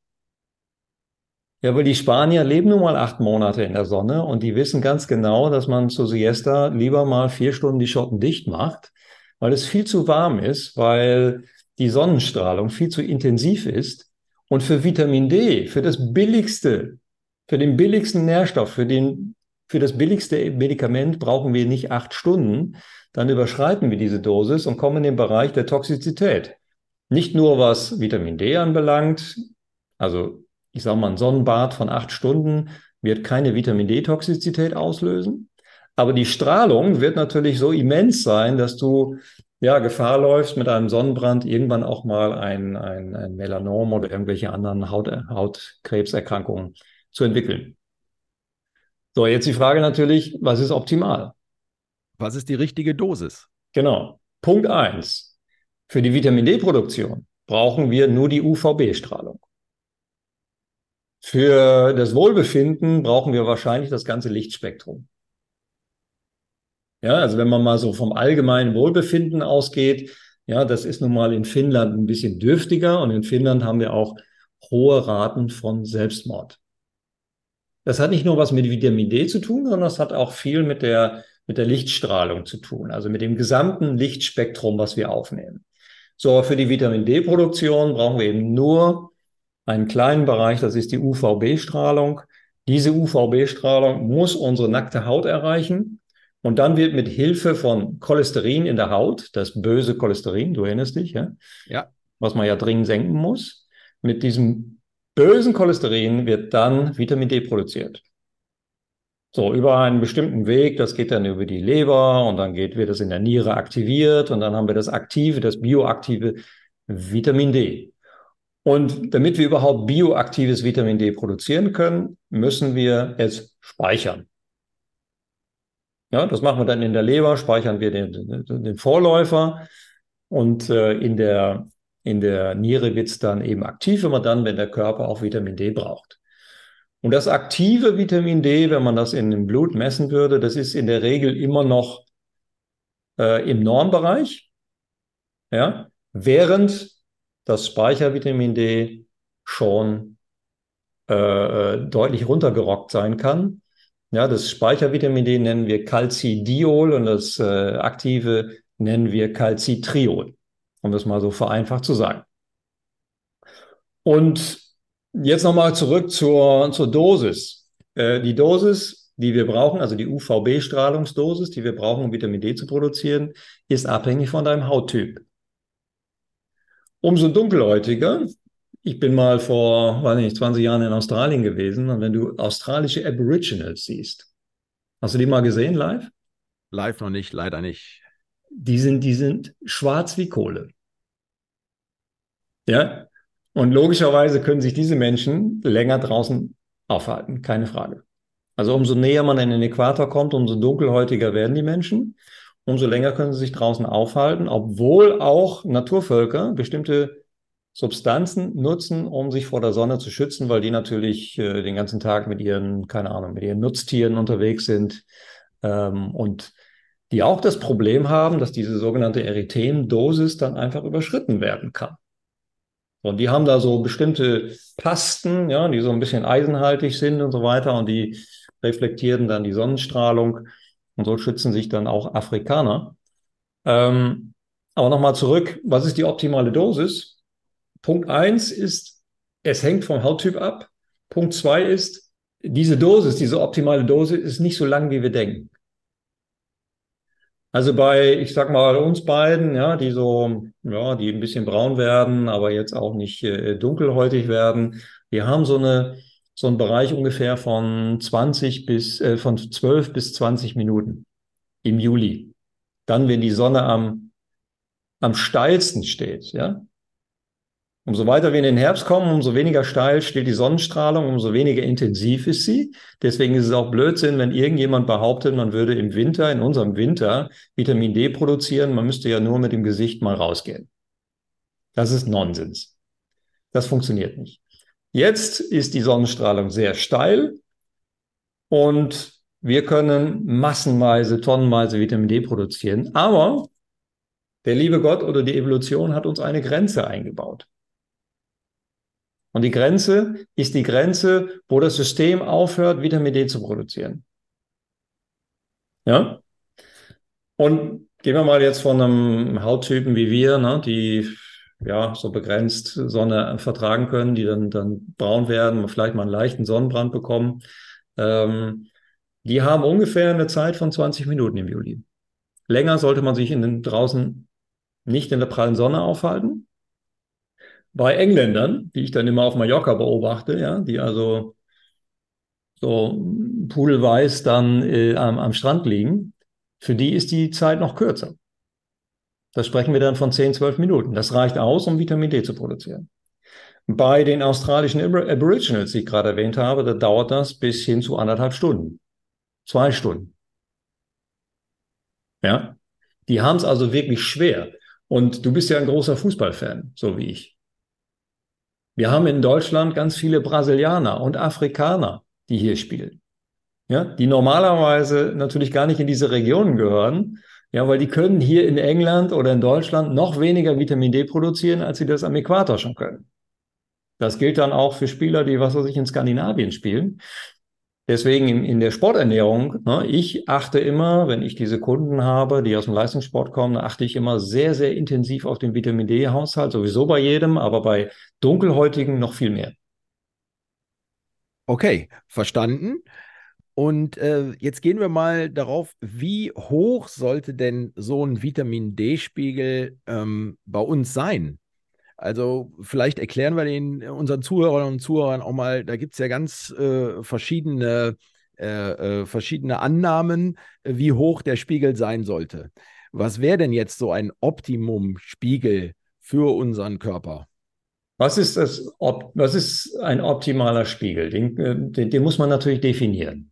Ja, weil die Spanier leben nun mal acht Monate in der Sonne und die wissen ganz genau, dass man zur Siesta lieber mal vier Stunden die Schotten dicht macht, weil es viel zu warm ist, weil die Sonnenstrahlung viel zu intensiv ist. Und für Vitamin D, für das billigste, für den billigsten Nährstoff, für den, für das billigste Medikament brauchen wir nicht acht Stunden. Dann überschreiten wir diese Dosis und kommen in den Bereich der Toxizität. Nicht nur was Vitamin D anbelangt, also ich sage mal, ein Sonnenbad von acht Stunden wird keine Vitamin D-Toxizität auslösen, aber die Strahlung wird natürlich so immens sein, dass du ja Gefahr läufst, mit einem Sonnenbrand irgendwann auch mal ein, ein, ein Melanom oder irgendwelche anderen Haut, Hautkrebserkrankungen zu entwickeln. So, jetzt die Frage natürlich, was ist optimal? Was ist die richtige Dosis? Genau, Punkt eins. Für die Vitamin-D-Produktion brauchen wir nur die U V B-Strahlung. Für das Wohlbefinden brauchen wir wahrscheinlich das ganze Lichtspektrum. Ja, also wenn man mal so vom allgemeinen Wohlbefinden ausgeht, ja, das ist nun mal in Finnland ein bisschen dürftiger und in Finnland haben wir auch hohe Raten von Selbstmord. Das hat nicht nur was mit Vitamin D zu tun, sondern das hat auch viel mit der, mit der Lichtstrahlung zu tun, also mit dem gesamten Lichtspektrum, was wir aufnehmen. So, für die Vitamin-D-Produktion brauchen wir eben nur einen kleinen Bereich, das ist die U V B-Strahlung. Diese U V B-Strahlung muss unsere nackte Haut erreichen und dann wird mit Hilfe von Cholesterin in der Haut, das böse Cholesterin, du erinnerst dich, ja? Ja. Was man ja dringend senken muss, mit diesem bösen Cholesterin wird dann Vitamin D produziert. So, über einen bestimmten Weg, das geht dann über die Leber und dann geht, wird das in der Niere aktiviert und dann haben wir das aktive, das bioaktive Vitamin D. Und damit wir überhaupt bioaktives Vitamin D produzieren können, müssen wir es speichern. Ja, das machen wir dann in der Leber, speichern wir den, den Vorläufer und äh, in der, in der Niere wird es dann eben aktiv, immer dann, wenn der Körper auch Vitamin D braucht. Und das aktive Vitamin D, wenn man das in dem Blut messen würde, das ist in der Regel immer noch äh, im Normbereich, ja? Während das Speichervitamin D schon äh, deutlich runtergerockt sein kann. Ja, das Speichervitamin D nennen wir Calcidiol und das äh, aktive nennen wir Calcitriol, um das mal so vereinfacht zu sagen. Und jetzt nochmal zurück zur, zur Dosis. Äh, die Dosis, die wir brauchen, also die U V B-Strahlungsdosis, die wir brauchen, um Vitamin D zu produzieren, ist abhängig von deinem Hauttyp. Umso dunkelhäutiger, ich bin mal vor, weiß nicht, zwanzig Jahren in Australien gewesen, und wenn du australische Aboriginals siehst, hast du die mal gesehen live? Live noch nicht, leider nicht. Die sind, die sind schwarz wie Kohle. Ja? Und logischerweise können sich diese Menschen länger draußen aufhalten, keine Frage. Also umso näher man an den Äquator kommt, umso dunkelhäutiger werden die Menschen, umso länger können sie sich draußen aufhalten, obwohl auch Naturvölker bestimmte Substanzen nutzen, um sich vor der Sonne zu schützen, weil die natürlich äh, den ganzen Tag mit ihren, keine Ahnung, mit ihren Nutztieren unterwegs sind ähm, und die auch das Problem haben, dass diese sogenannte Erythem-Dosis dann einfach überschritten werden kann. Und die haben da so bestimmte Pasten, ja, die so ein bisschen eisenhaltig sind und so weiter. Und die reflektieren dann die Sonnenstrahlung. Und so schützen sich dann auch Afrikaner. Ähm, aber nochmal zurück, was ist die optimale Dosis? Punkt eins ist, es hängt vom Hauttyp ab. Punkt zwei ist, diese Dosis, diese optimale Dosis ist nicht so lang, wie wir denken. Also bei, ich sag mal, uns beiden, ja, die so, ja, die ein bisschen braun werden, aber jetzt auch nicht äh, dunkelhäutig werden. Wir haben so eine, so einen Bereich ungefähr von zwanzig bis, äh, von zwölf bis zwanzig Minuten im Juli. Dann, wenn die Sonne am, am steilsten steht, ja. Umso weiter wir in den Herbst kommen, umso weniger steil steht die Sonnenstrahlung, umso weniger intensiv ist sie. Deswegen ist es auch Blödsinn, wenn irgendjemand behauptet, man würde im Winter, in unserem Winter, Vitamin D produzieren. Man müsste ja nur mit dem Gesicht mal rausgehen. Das ist Nonsens. Das funktioniert nicht. Jetzt ist die Sonnenstrahlung sehr steil und wir können massenweise, tonnenweise Vitamin D produzieren. Aber der liebe Gott oder die Evolution hat uns eine Grenze eingebaut. Und die Grenze ist die Grenze, wo das System aufhört, Vitamin D zu produzieren. Ja? Und gehen wir mal jetzt von einem Hauttypen wie wir, ne, die ja so begrenzt Sonne vertragen können, die dann, dann braun werden, vielleicht mal einen leichten Sonnenbrand bekommen. Ähm, die haben ungefähr eine Zeit von zwanzig Minuten im Juli. Länger sollte man sich in den, draußen nicht in der prallen Sonne aufhalten. Bei Engländern, die ich dann immer auf Mallorca beobachte, ja, die also so pudelweiß dann äh, am, am Strand liegen, für die ist die Zeit noch kürzer. Da sprechen wir dann von zehn, zwölf Minuten. Das reicht aus, um Vitamin D zu produzieren. Bei den australischen Ab- Aboriginals, die ich gerade erwähnt habe, da dauert das bis hin zu anderthalb Stunden. Zwei Stunden. Ja, die haben es also wirklich schwer. Und du bist ja ein großer Fußballfan, so wie ich. Wir haben in Deutschland ganz viele Brasilianer und Afrikaner, die hier spielen. Ja, die normalerweise natürlich gar nicht in diese Regionen gehören, ja, weil die können hier in England oder in Deutschland noch weniger Vitamin D produzieren, als sie das am Äquator schon können. Das gilt dann auch für Spieler, die, was weiß ich, in Skandinavien spielen. Deswegen in, in der Sporternährung, ne, ich achte immer, wenn ich diese Kunden habe, die aus dem Leistungssport kommen, achte ich immer sehr, sehr intensiv auf den Vitamin D-Haushalt, sowieso bei jedem, aber bei Dunkelhäutigen noch viel mehr. Okay, verstanden. Und äh, jetzt gehen wir mal darauf, wie hoch sollte denn so ein Vitamin D-Spiegel ähm, bei uns sein? Also vielleicht erklären wir den unseren Zuhörern und Zuhörern auch mal, da gibt es ja ganz äh, verschiedene äh, äh, verschiedene Annahmen, wie hoch der Spiegel sein sollte. Was wäre denn jetzt so ein Optimum-Spiegel für unseren Körper? Was ist das, ob, was ist ein optimaler Spiegel? Den, den, den muss man natürlich definieren.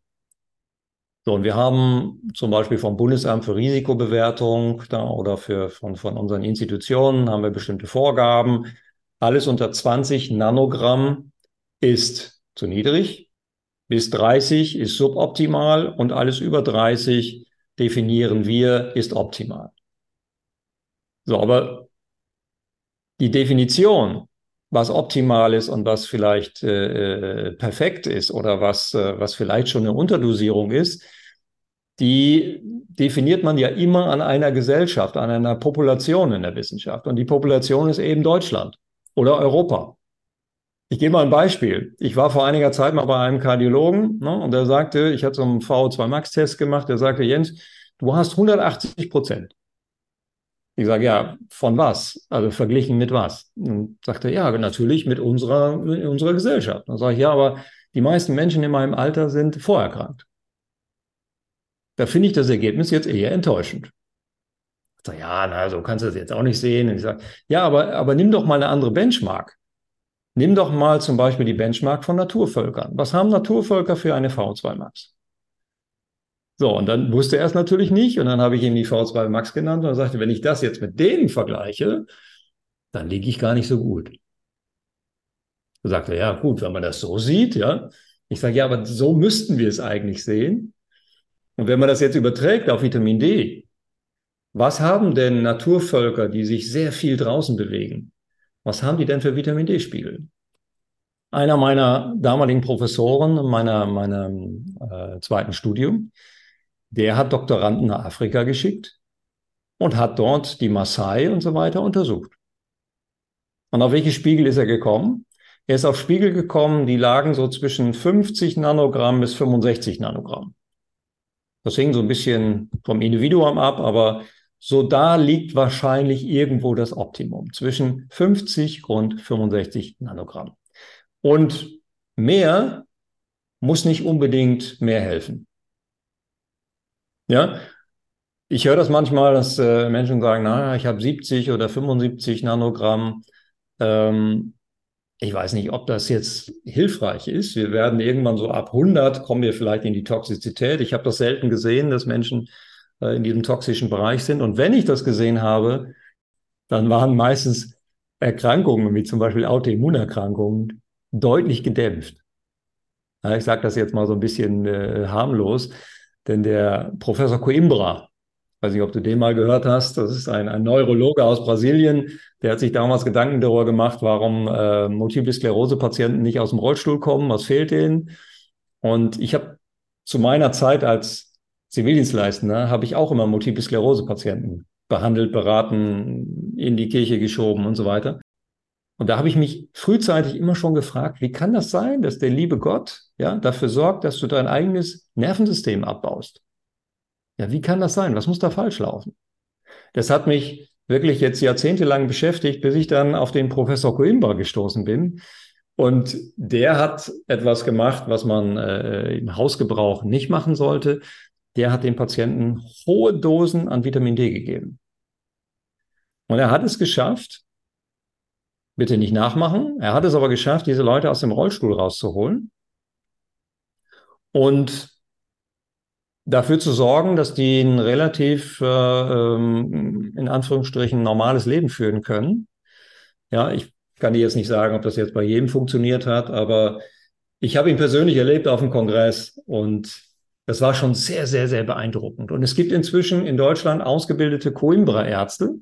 So, und wir haben zum Beispiel vom Bundesamt für Risikobewertung da, oder für, von, von unseren Institutionen haben wir bestimmte Vorgaben. Alles unter zwanzig Nanogramm ist zu niedrig, bis dreißig ist suboptimal und alles über dreißig definieren wir, ist optimal. So, aber die Definition, was optimal ist und was vielleicht äh, perfekt ist oder was, äh, was vielleicht schon eine Unterdosierung ist, die definiert man ja immer an einer Gesellschaft, an einer Population in der Wissenschaft. Und die Population ist eben Deutschland oder Europa. Ich gebe mal ein Beispiel. Ich war vor einiger Zeit mal bei einem Kardiologen, ne, und der sagte, ich hatte so einen V O zwei Max-Test gemacht, der sagte, Jens, du hast hundertachtzig Prozent. Ich sage, ja, von was? Also verglichen mit was? Und sagte, ja, natürlich mit unserer, mit unserer Gesellschaft. Dann sage ich, ja, aber die meisten Menschen in meinem Alter sind vorerkrankt. Da finde ich das Ergebnis jetzt eher enttäuschend. Ich sage, ja, na, so kannst du das jetzt auch nicht sehen. Und ich sage, ja, aber, aber nimm doch mal eine andere Benchmark. Nimm doch mal zum Beispiel die Benchmark von Naturvölkern. Was haben Naturvölker für eine V O zwei Max? So, und dann wusste er es natürlich nicht. Und dann habe ich ihm die V O zwei Max genannt und er sagte, wenn ich das jetzt mit denen vergleiche, dann liege ich gar nicht so gut. Er sagte, ja gut, wenn man das so sieht, ja. Ich sage, ja, aber so müssten wir es eigentlich sehen. Und wenn man das jetzt überträgt auf Vitamin D, was haben denn Naturvölker, die sich sehr viel draußen bewegen, was haben die denn für Vitamin D-Spiegel? Einer meiner damaligen Professoren in meiner, meinem äh, zweiten Studium, der hat Doktoranden nach Afrika geschickt und hat dort die Maasai und so weiter untersucht. Und auf welche Spiegel ist er gekommen? Er ist auf Spiegel gekommen, die lagen so zwischen fünfzig Nanogramm bis fünfundsechzig Nanogramm. Das hing so ein bisschen vom Individuum ab, aber so da liegt wahrscheinlich irgendwo das Optimum, zwischen fünfzig und fünfundsechzig Nanogramm. Und mehr muss nicht unbedingt mehr helfen. Ja, ich höre das manchmal, dass äh, Menschen sagen, na, ich habe siebzig oder fünfundsiebzig Nanogramm. Ähm, ich weiß nicht, ob das jetzt hilfreich ist. Wir werden irgendwann so ab hundert, kommen wir vielleicht in die Toxizität. Ich habe das selten gesehen, dass Menschen äh, in diesem toxischen Bereich sind. Und wenn ich das gesehen habe, dann waren meistens Erkrankungen, wie zum Beispiel Autoimmunerkrankungen, deutlich gedämpft. Ja, ich sage das jetzt mal so ein bisschen äh, harmlos. Denn der Professor Coimbra, weiß nicht, ob du den mal gehört hast, das ist ein, ein Neurologe aus Brasilien, der hat sich damals Gedanken darüber gemacht, warum äh, Multiple Sklerose-Patienten nicht aus dem Rollstuhl kommen, was fehlt denen. Und ich habe zu meiner Zeit als Zivildienstleistender, habe ich auch immer Multiple Sklerose-Patienten behandelt, beraten, in die Kirche geschoben und so weiter. Und da habe ich mich frühzeitig immer schon gefragt, wie kann das sein, dass der liebe Gott ja dafür sorgt, dass du dein eigenes Nervensystem abbaust? Ja, wie kann das sein? Was muss da falsch laufen? Das hat mich wirklich jetzt jahrzehntelang beschäftigt, bis ich dann auf den Professor Coimbra gestoßen bin. Und der hat etwas gemacht, was man äh, im Hausgebrauch nicht machen sollte. Der hat den Patienten hohe Dosen an Vitamin D gegeben. Und er hat es geschafft, bitte nicht nachmachen. Er hat es aber geschafft, diese Leute aus dem Rollstuhl rauszuholen und dafür zu sorgen, dass die ein relativ, äh, in Anführungsstrichen, normales Leben führen können. Ja, ich kann dir jetzt nicht sagen, ob das jetzt bei jedem funktioniert hat, aber ich habe ihn persönlich erlebt auf dem Kongress und das war schon sehr, sehr, sehr beeindruckend. Und es gibt inzwischen in Deutschland ausgebildete Coimbra-Ärzte.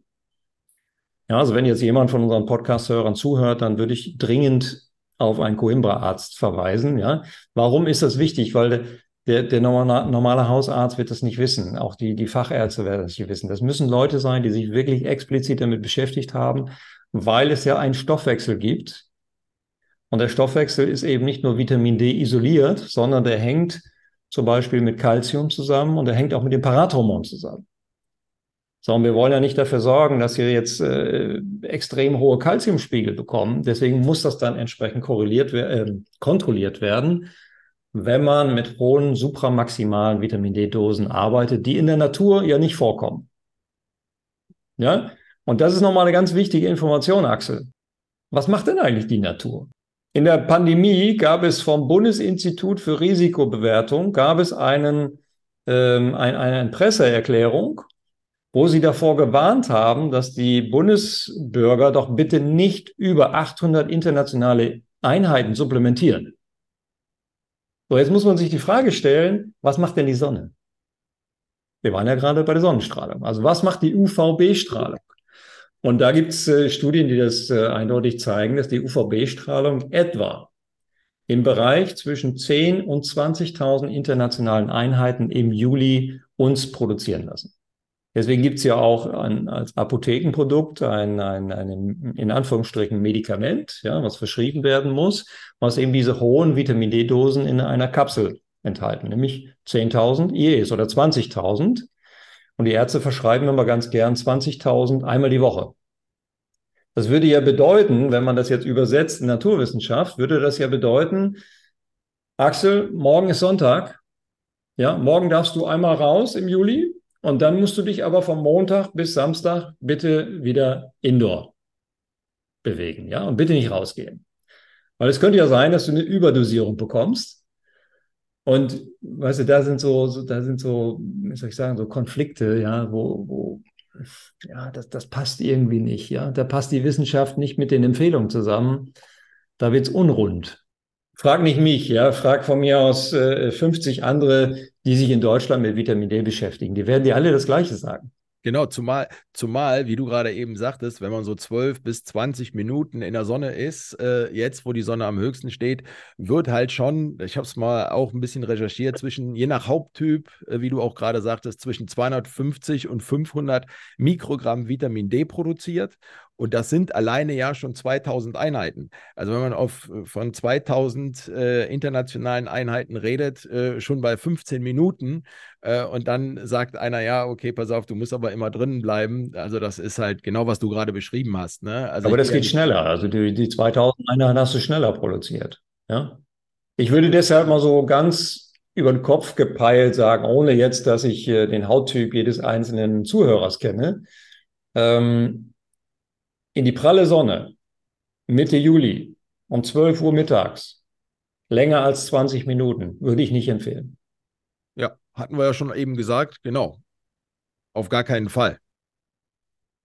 Ja, also wenn jetzt jemand von unseren Podcast-Hörern zuhört, dann würde ich dringend auf einen Coimbra-Arzt verweisen. Ja. Warum ist das wichtig? Weil der, der normale Hausarzt wird das nicht wissen. Auch die, die Fachärzte werden das nicht wissen. Das müssen Leute sein, die sich wirklich explizit damit beschäftigt haben, weil es ja einen Stoffwechsel gibt. Und der Stoffwechsel ist eben nicht nur Vitamin D isoliert, sondern der hängt zum Beispiel mit Calcium zusammen und der hängt auch mit dem Parathormon zusammen. Sondern wir wollen ja nicht dafür sorgen, dass wir jetzt äh, extrem hohe Calciumspiegel bekommen. Deswegen muss das dann entsprechend korreliert we- äh, kontrolliert werden. wenn man mit hohen supramaximalen Vitamin-D-Dosen arbeitet, die in der Natur ja nicht vorkommen. Ja? Und das ist nochmal eine ganz wichtige Information, Axel. Was macht denn eigentlich die Natur? In der Pandemie gab es vom Bundesinstitut für Risikobewertung gab es einen, ähm, ein, eine Presseerklärung, wo sie davor gewarnt haben, dass die Bundesbürger doch bitte nicht über achthundert internationale Einheiten supplementieren. So, jetzt muss man sich die Frage stellen, was macht denn die Sonne? Wir waren ja gerade bei der Sonnenstrahlung. Also was macht die U V B-Strahlung? Und da gibt es äh, Studien, die das äh, eindeutig zeigen, dass die U V B-Strahlung etwa im Bereich zwischen zehn und zwanzigtausend internationalen Einheiten im Juli uns produzieren lassen. Deswegen gibt es ja auch ein, als Apothekenprodukt ein, ein, ein, in Anführungsstrichen, Medikament, ja, was verschrieben werden muss, was eben diese hohen Vitamin-D-Dosen in einer Kapsel enthalten, nämlich zehntausend I Es oder zwanzigtausend. Und die Ärzte verschreiben immer ganz gern zwanzigtausend einmal die Woche. Das würde ja bedeuten, wenn man das jetzt übersetzt in Naturwissenschaft, würde das ja bedeuten, Axel, morgen ist Sonntag, ja, morgen darfst du einmal raus im Juli. Und dann musst du dich aber vom Montag bis Samstag bitte wieder indoor bewegen, ja, und bitte nicht rausgehen. Weil es könnte ja sein, dass du eine Überdosierung bekommst. Und weißt du, da sind so, so da sind so, wie soll ich sagen, so Konflikte, ja, wo, wo ja, das, das passt irgendwie nicht, ja. Da passt die Wissenschaft nicht mit den Empfehlungen zusammen. Da wird's unrund. Frag nicht mich, ja, frag von mir aus äh, fünfzig andere, die sich in Deutschland mit Vitamin D beschäftigen. Die werden dir alle das Gleiche sagen. Genau, zumal, zumal, wie du gerade eben sagtest, wenn man so zwölf bis zwanzig Minuten in der Sonne ist, äh, jetzt, wo die Sonne am höchsten steht, wird halt schon, ich habe es mal auch ein bisschen recherchiert, zwischen, je nach Haupttyp, äh, wie du auch gerade sagtest, zwischen zweihundertfünfzig und fünfhundert Mikrogramm Vitamin D produziert. Und das sind alleine ja schon zweitausend Einheiten. Also wenn man auf, von zweitausend äh, internationalen Einheiten redet, äh, schon bei fünfzehn Minuten äh, und dann sagt einer, ja, okay, pass auf, du musst aber immer drinnen bleiben. Also das ist halt genau, was du gerade beschrieben hast. Ne? Also aber das geht schneller. Also die, die zweitausend Einheiten hast du schneller produziert. Ja? Ich würde deshalb mal so ganz über den Kopf gepeilt sagen, ohne jetzt, dass ich äh, den Hauttyp jedes einzelnen Zuhörers kenne, ähm, in die pralle Sonne, Mitte Juli, um zwölf Uhr mittags, länger als zwanzig Minuten, würde ich nicht empfehlen. Ja, hatten wir ja schon eben gesagt, genau. Auf gar keinen Fall.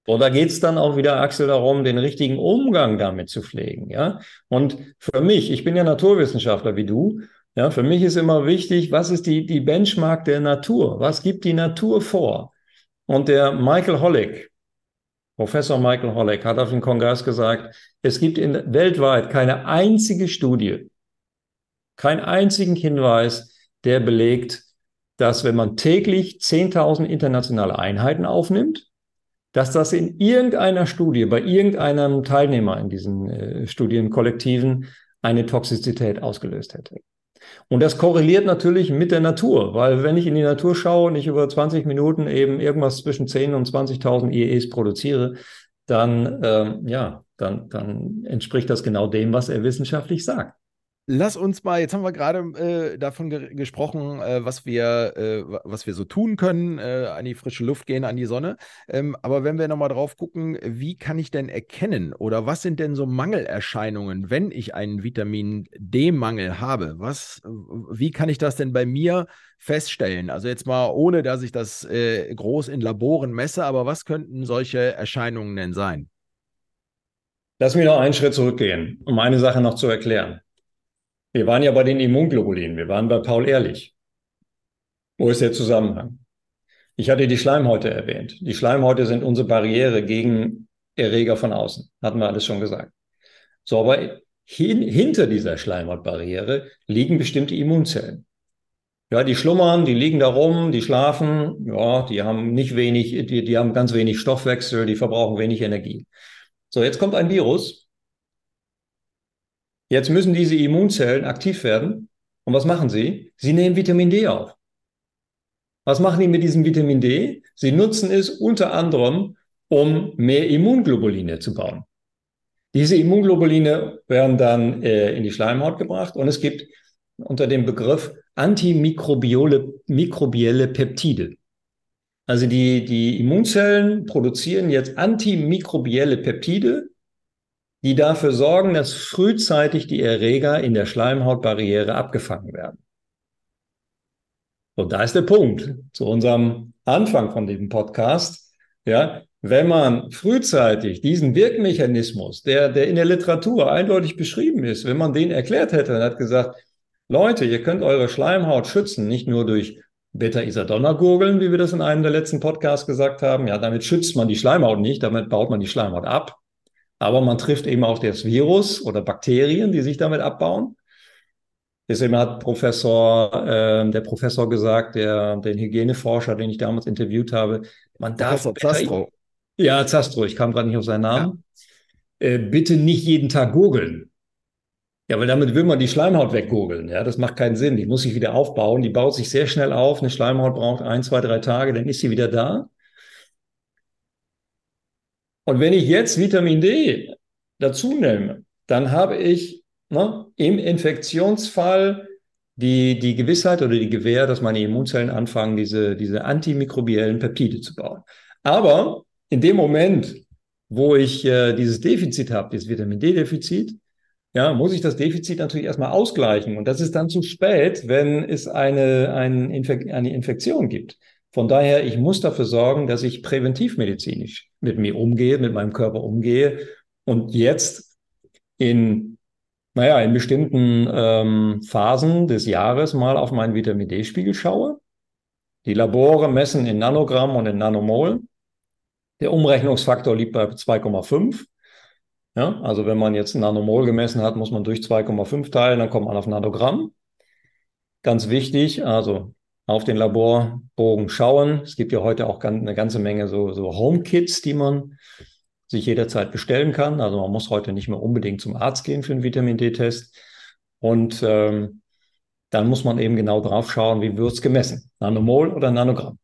Und da geht es dann auch wieder, Axel, darum, den richtigen Umgang damit zu pflegen. Ja? Und für mich, ich bin ja Naturwissenschaftler wie du, ja, für mich ist immer wichtig, was ist die, die Benchmark der Natur? Was gibt die Natur vor? Und der Michael Holick, Professor Michael Holick hat auf dem Kongress gesagt, es gibt in, weltweit keine einzige Studie, keinen einzigen Hinweis, der belegt, dass wenn man täglich zehntausend internationale Einheiten aufnimmt, dass das in irgendeiner Studie, bei irgendeinem Teilnehmer in diesen äh, Studienkollektiven eine Toxizität ausgelöst hätte. Und das korreliert natürlich mit der Natur, weil wenn ich in die Natur schaue und ich über zwanzig Minuten eben irgendwas zwischen zehn und zwanzigtausend I Es produziere, dann, ähm, ja, dann, dann entspricht das genau dem, was er wissenschaftlich sagt. Lass uns mal, jetzt haben wir gerade äh, davon ge- gesprochen, äh, was wir, äh, was wir so tun können, äh, an die frische Luft gehen, an die Sonne. Ähm, aber wenn wir nochmal drauf gucken, wie kann ich denn erkennen oder was sind denn so Mangelerscheinungen, wenn ich einen Vitamin-D-Mangel habe? Was, wie kann ich das denn bei mir feststellen? Also jetzt mal, ohne dass ich das äh, groß in Laboren messe, aber was könnten solche Erscheinungen denn sein? Lass mich noch einen Schritt zurückgehen, um eine Sache noch zu erklären. Wir waren ja bei den Immunglobulinen, wir waren bei Paul Ehrlich. Wo ist der Zusammenhang? Ich hatte die Schleimhäute erwähnt. Die Schleimhäute sind unsere Barriere gegen Erreger von außen. Hatten wir alles schon gesagt. So, aber hin, hinter dieser Schleimhautbarriere liegen bestimmte Immunzellen. Ja, die schlummern, die liegen da rum, die schlafen, ja, die haben nicht wenig, die, die haben ganz wenig Stoffwechsel, die verbrauchen wenig Energie. So, jetzt kommt ein Virus. Jetzt müssen diese Immunzellen aktiv werden. Und was machen sie? Sie nehmen Vitamin D auf. Was machen die mit diesem Vitamin D? Sie nutzen es unter anderem, um mehr Immunglobuline zu bauen. Diese Immunglobuline werden dann äh, in die Schleimhaut gebracht. Und es gibt unter dem Begriff antimikrobielle Peptide. Also die, die Immunzellen produzieren jetzt antimikrobielle Peptide, die dafür sorgen, dass frühzeitig die Erreger in der Schleimhautbarriere abgefangen werden. So, da ist der Punkt zu unserem Anfang von diesem Podcast. Ja, wenn man frühzeitig diesen Wirkmechanismus, der, der in der Literatur eindeutig beschrieben ist, wenn man den erklärt hätte und hat gesagt, Leute, ihr könnt eure Schleimhaut schützen, nicht nur durch Beta-Isadonna-Gurgeln, wie wir das in einem der letzten Podcasts gesagt haben. Ja, damit schützt man die Schleimhaut nicht, damit baut man die Schleimhaut ab. Aber man trifft eben auch das Virus oder Bakterien, die sich damit abbauen. Deswegen hat Professor, äh, der Professor gesagt, der, den Hygieneforscher, den ich damals interviewt habe, man darf... Professor Zastro. Ja, Zastro, ich kam gerade nicht auf seinen Namen. Ja. Äh, bitte nicht jeden Tag gurgeln. Ja, weil damit will man die Schleimhaut weggurgeln. Ja, das macht keinen Sinn. Die muss sich wieder aufbauen. Die baut sich sehr schnell auf. Eine Schleimhaut braucht ein, zwei, drei Tage, dann ist sie wieder da. Und wenn ich jetzt Vitamin D dazu nehme, dann habe ich ne, im Infektionsfall die, die Gewissheit oder die Gewähr, dass meine Immunzellen anfangen, diese, diese antimikrobiellen Peptide zu bauen. Aber in dem Moment, wo ich äh, dieses Defizit habe, dieses Vitamin D-Defizit, ja, muss ich das Defizit natürlich erstmal ausgleichen. Und das ist dann zu spät, wenn es eine, eine, Infek- eine Infektion gibt. Von daher, ich muss dafür sorgen, dass ich präventivmedizinisch mit mir umgehe, mit meinem Körper umgehe und jetzt in, naja, in bestimmten ähm, Phasen des Jahres mal auf meinen Vitamin-D-Spiegel schaue. Die Labore messen in Nanogramm und in Nanomol. Der Umrechnungsfaktor liegt bei zwei Komma fünf. Ja, also wenn man jetzt Nanomol gemessen hat, muss man durch zwei Komma fünf teilen, dann kommt man auf Nanogramm. Ganz wichtig, also auf den Laborbogen schauen. Es gibt ja heute auch eine ganze Menge so, so Home-Kits, die man sich jederzeit bestellen kann. Also man muss heute nicht mehr unbedingt zum Arzt gehen für einen Vitamin-D-Test. Und ähm, dann muss man eben genau drauf schauen, wie wird es gemessen, Nanomol oder Nanogramm.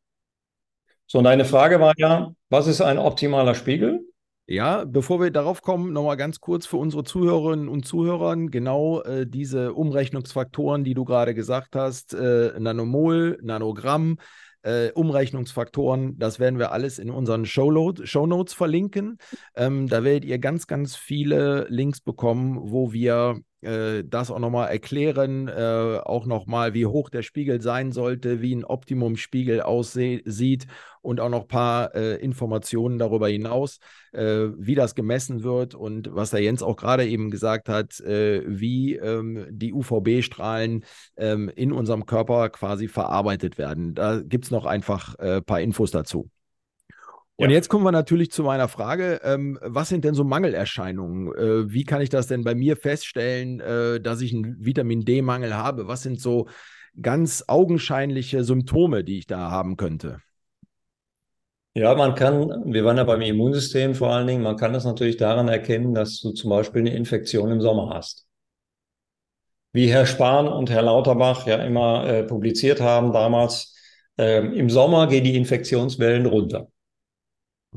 So, und deine Frage war ja, was ist ein optimaler Spiegel? Ja, bevor wir darauf kommen, nochmal ganz kurz für unsere Zuhörerinnen und Zuhörer, genau äh, diese Umrechnungsfaktoren, die du gerade gesagt hast, äh, Nanomol, Nanogramm, äh, Umrechnungsfaktoren, das werden wir alles in unseren Showload, Shownotes verlinken. Ähm, da werdet ihr ganz, ganz viele Links bekommen, wo wir äh, das auch nochmal erklären, äh, auch nochmal, wie hoch der Spiegel sein sollte, wie ein Optimumspiegel aussieht. Und auch noch ein paar äh, Informationen darüber hinaus, äh, wie das gemessen wird und was der Jens auch gerade eben gesagt hat, äh, wie ähm, die U V B-Strahlen ähm, in unserem Körper quasi verarbeitet werden. Da gibt es noch einfach ein äh, paar Infos dazu. Und ja. Jetzt kommen wir natürlich zu meiner Frage, ähm, was sind denn so Mangelerscheinungen? Äh, wie kann ich das denn bei mir feststellen, äh, dass ich einen Vitamin-D-Mangel habe? Was sind so ganz augenscheinliche Symptome, die ich da haben könnte? Ja, man kann, wir waren ja beim Immunsystem vor allen Dingen, man kann das natürlich daran erkennen, dass du zum Beispiel eine Infektion im Sommer hast. Wie Herr Spahn und Herr Lauterbach ja immer äh, publiziert haben damals, äh, im Sommer gehen die Infektionswellen runter.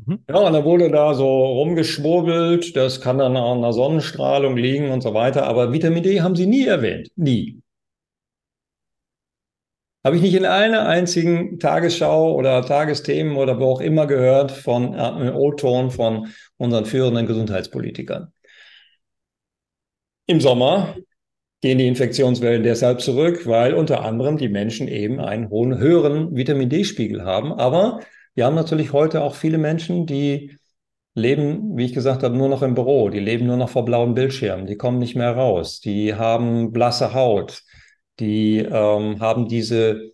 Mhm. Ja, und da wurde da so rumgeschwurbelt, das kann dann an einer Sonnenstrahlung liegen und so weiter, aber Vitamin D haben sie nie erwähnt, nie. Habe ich nicht in einer einzigen Tagesschau oder Tagesthemen oder wo auch immer gehört von äh, O-Ton von unseren führenden Gesundheitspolitikern. Im Sommer gehen die Infektionswellen deshalb zurück, weil unter anderem die Menschen eben einen hohen, höheren Vitamin-D-Spiegel haben. Aber wir haben natürlich heute auch viele Menschen, die leben, wie ich gesagt habe, nur noch im Büro. Die leben nur noch vor blauen Bildschirmen. Die kommen nicht mehr raus. Die haben blasse Haut. Die ähm, haben diese,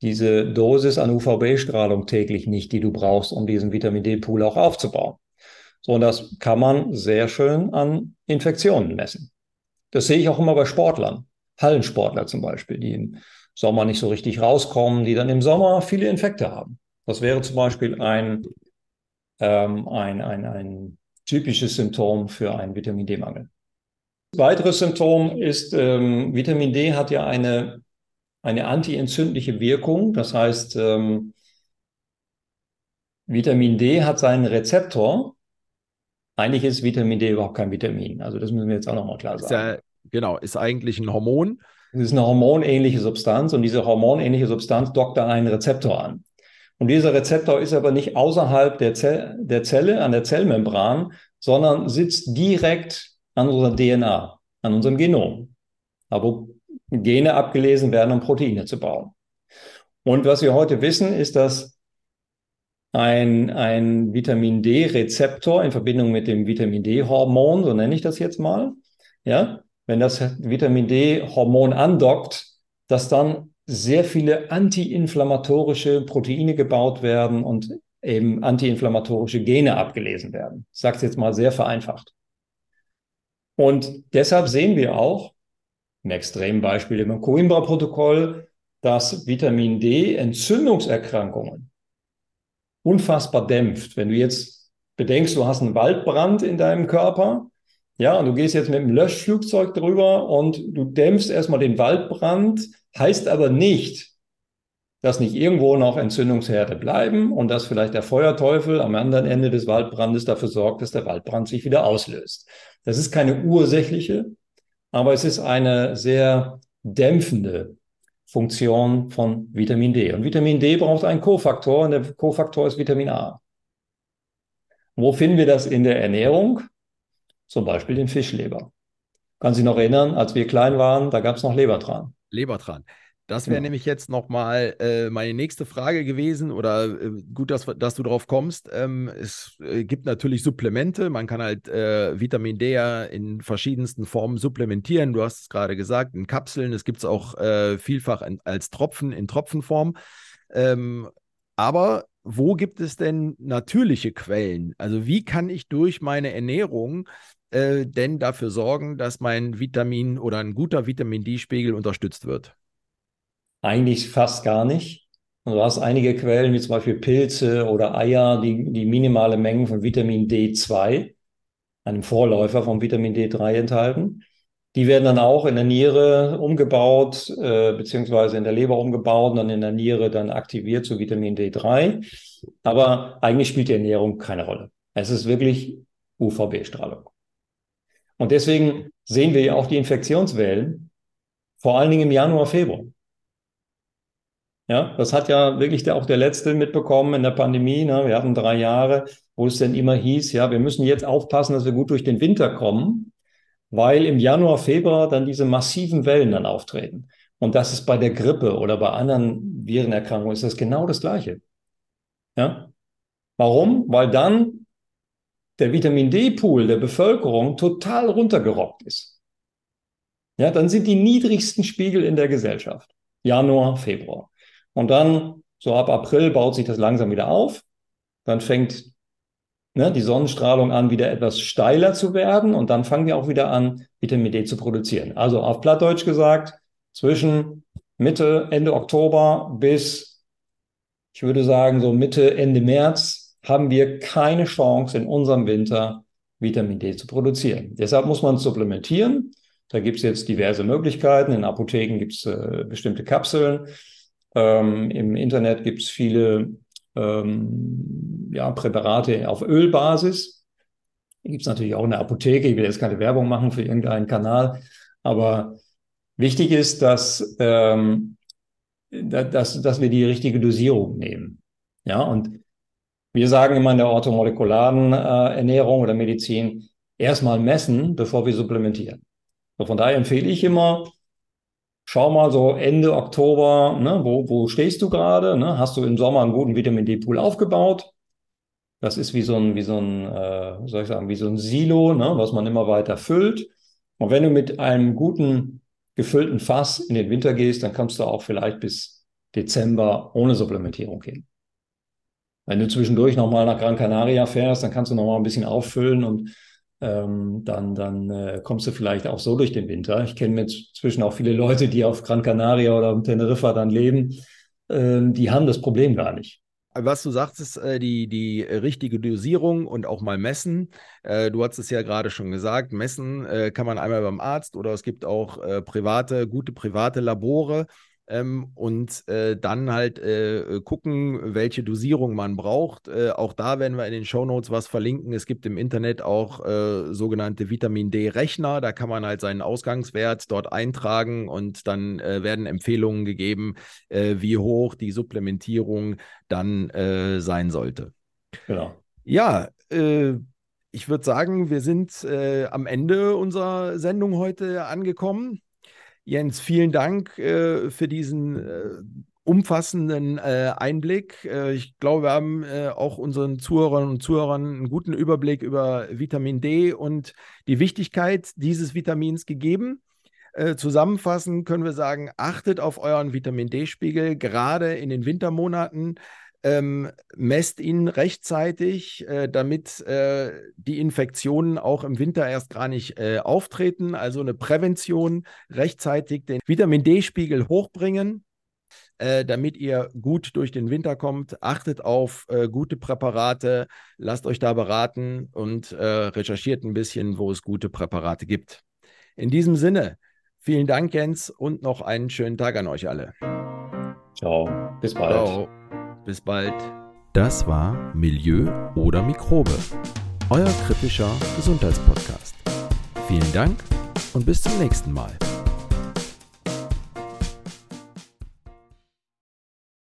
diese Dosis an U V B-Strahlung täglich nicht, die du brauchst, um diesen Vitamin-D-Pool auch aufzubauen. So, und das kann man sehr schön an Infektionen messen. Das sehe ich auch immer bei Sportlern, Hallensportler zum Beispiel, die im Sommer nicht so richtig rauskommen, die dann im Sommer viele Infekte haben. Das wäre zum Beispiel ein, ähm, ein, ein, ein typisches Symptom für einen Vitamin-D-Mangel. Weiteres Symptom ist, ähm, Vitamin D hat ja eine, eine antientzündliche Wirkung. Das heißt, ähm, Vitamin D hat seinen Rezeptor. Eigentlich ist Vitamin D überhaupt kein Vitamin. Also das müssen wir jetzt auch nochmal klar sagen. Ist ja, genau, ist eigentlich ein Hormon, Das ist eine hormonähnliche Substanz und diese hormonähnliche Substanz dockt an einen Rezeptor an. Und dieser Rezeptor ist aber nicht außerhalb der, Zell, der Zelle, an der Zellmembran, sondern sitzt direkt an unserer D N A, an unserem Genom, wo Gene abgelesen werden, um Proteine zu bauen. Und was wir heute wissen, ist, dass ein, ein Vitamin-D-Rezeptor in Verbindung mit dem Vitamin-D-Hormon, so nenne ich das jetzt mal, ja, wenn das Vitamin-D-Hormon andockt, dass dann sehr viele antiinflammatorische Proteine gebaut werden und eben antiinflammatorische Gene abgelesen werden. Ich sage es jetzt mal sehr vereinfacht. Und deshalb sehen wir auch, im Extrembeispiel im Coimbra-Protokoll, dass Vitamin-D Entzündungserkrankungen unfassbar dämpft. Wenn du jetzt bedenkst, du hast einen Waldbrand in deinem Körper, ja, und du gehst jetzt mit einem Löschflugzeug drüber und du dämpfst erstmal den Waldbrand, heißt aber nicht, dass nicht irgendwo noch Entzündungsherde bleiben und dass vielleicht der Feuerteufel am anderen Ende des Waldbrandes dafür sorgt, dass der Waldbrand sich wieder auslöst. Das ist keine ursächliche, aber es ist eine sehr dämpfende Funktion von Vitamin D. Und Vitamin D braucht einen Kofaktor und der Kofaktor ist Vitamin A. Wo finden wir das in der Ernährung? Zum Beispiel den Fischleber. Kann sich noch erinnern, als wir klein waren, da gab es noch Lebertran. Lebertran. Das wäre ja. nämlich jetzt nochmal äh, meine nächste Frage gewesen oder äh, gut, dass, dass du drauf kommst. Ähm, es äh, gibt natürlich Supplemente. Man kann halt äh, Vitamin D ja in verschiedensten Formen supplementieren. Du hast es gerade gesagt, in Kapseln. Es gibt es auch äh, vielfach in, als Tropfen, in Tropfenform. Ähm, aber wo gibt es denn natürliche Quellen? Also wie kann ich durch meine Ernährung äh, denn dafür sorgen, dass mein Vitamin oder ein guter Vitamin-D-Spiegel unterstützt wird? Eigentlich fast gar nicht. Du hast einige Quellen, wie zum Beispiel Pilze oder Eier, die, die minimale Mengen von Vitamin D zwei, einem Vorläufer von Vitamin D drei, enthalten. Die werden dann auch in der Niere umgebaut, äh, beziehungsweise in der Leber umgebaut und dann in der Niere dann aktiviert zu Vitamin D drei. Aber eigentlich spielt die Ernährung keine Rolle. Es ist wirklich U V B-Strahlung. Und deswegen sehen wir ja auch die Infektionswellen, vor allen Dingen im Januar, Februar. Ja, das hat ja wirklich der, auch der Letzte mitbekommen in der Pandemie. Ne? Wir hatten drei Jahre, wo es dann immer hieß, ja, wir müssen jetzt aufpassen, dass wir gut durch den Winter kommen, weil im Januar, Februar dann diese massiven Wellen dann auftreten. Und das ist bei der Grippe oder bei anderen Virenerkrankungen ist das genau das Gleiche. Ja? Warum? Weil dann der Vitamin-D-Pool der Bevölkerung total runtergerockt ist. Ja, dann sind die niedrigsten Spiegel in der Gesellschaft. Januar, Februar. Und dann, so ab April, baut sich das langsam wieder auf. Dann fängt ne, die Sonnenstrahlung an, wieder etwas steiler zu werden. Und dann fangen wir auch wieder an, Vitamin D zu produzieren. Also auf Plattdeutsch gesagt, zwischen Mitte, Ende Oktober bis, ich würde sagen, so Mitte, Ende März, haben wir keine Chance, in unserem Winter Vitamin D zu produzieren. Deshalb muss man es supplementieren. Da gibt es jetzt diverse Möglichkeiten. In Apotheken gibt es äh, bestimmte Kapseln. Ähm, im Internet gibt es viele ähm, ja, Präparate auf Ölbasis. Gibt es natürlich auch in der Apotheke. Ich will jetzt keine Werbung machen für irgendeinen Kanal. Aber wichtig ist, dass, ähm, dass, dass wir die richtige Dosierung nehmen. Ja, und wir sagen immer in der orthomolekularen äh, Ernährung oder Medizin, erstmal messen, bevor wir supplementieren. So, von daher empfehle ich immer, schau mal so Ende Oktober, ne, wo, wo stehst du gerade? Ne? Hast du im Sommer einen guten Vitamin-D-Pool aufgebaut? Das ist wie so ein, wie so ein, äh, soll ich sagen, wie so ein Silo, ne, was man immer weiter füllt. Und wenn du mit einem guten, gefüllten Fass in den Winter gehst, dann kannst du auch vielleicht bis Dezember ohne Supplementierung gehen. Wenn du zwischendurch nochmal nach Gran Canaria fährst, dann kannst du nochmal ein bisschen auffüllen und Ähm, dann, dann äh, kommst du vielleicht auch so durch den Winter. Ich kenne inzwischen auch viele Leute, die auf Gran Canaria oder auf Teneriffa dann leben, ähm, die haben das Problem gar nicht. Was du sagst, ist äh, die, die richtige Dosierung und auch mal messen. Äh, du hast es ja gerade schon gesagt, messen äh, kann man einmal beim Arzt oder es gibt auch äh, private, gute private Labore, Ähm, und äh, dann halt äh, gucken, welche Dosierung man braucht. Äh, auch da werden wir in den Shownotes was verlinken. Es gibt im Internet auch äh, sogenannte Vitamin-D-Rechner. Da kann man halt seinen Ausgangswert dort eintragen und dann äh, werden Empfehlungen gegeben, äh, wie hoch die Supplementierung dann äh, sein sollte. Genau. Ja, äh, ich würde sagen, wir sind äh, am Ende unserer Sendung heute angekommen. Jens, vielen Dank äh, für diesen äh, umfassenden äh, Einblick. Äh, ich glaube, wir haben äh, auch unseren Zuhörern und Zuhörern einen guten Überblick über Vitamin D und die Wichtigkeit dieses Vitamins gegeben. Äh, zusammenfassend können wir sagen, achtet auf euren Vitamin-D-Spiegel, gerade in den Wintermonaten. Ähm, messt ihn rechtzeitig, äh, damit äh, die Infektionen auch im Winter erst gar nicht äh, auftreten. Also eine Prävention, rechtzeitig den Vitamin-D-Spiegel hochbringen, äh, damit ihr gut durch den Winter kommt. Achtet auf äh, gute Präparate, lasst euch da beraten und äh, recherchiert ein bisschen, wo es gute Präparate gibt. In diesem Sinne, vielen Dank, Jens, und noch einen schönen Tag an euch alle. Ciao, bis bald. Ciao. Bis bald. Das war Milieu oder Mikrobe, euer kritischer Gesundheitspodcast. Vielen Dank und bis zum nächsten Mal.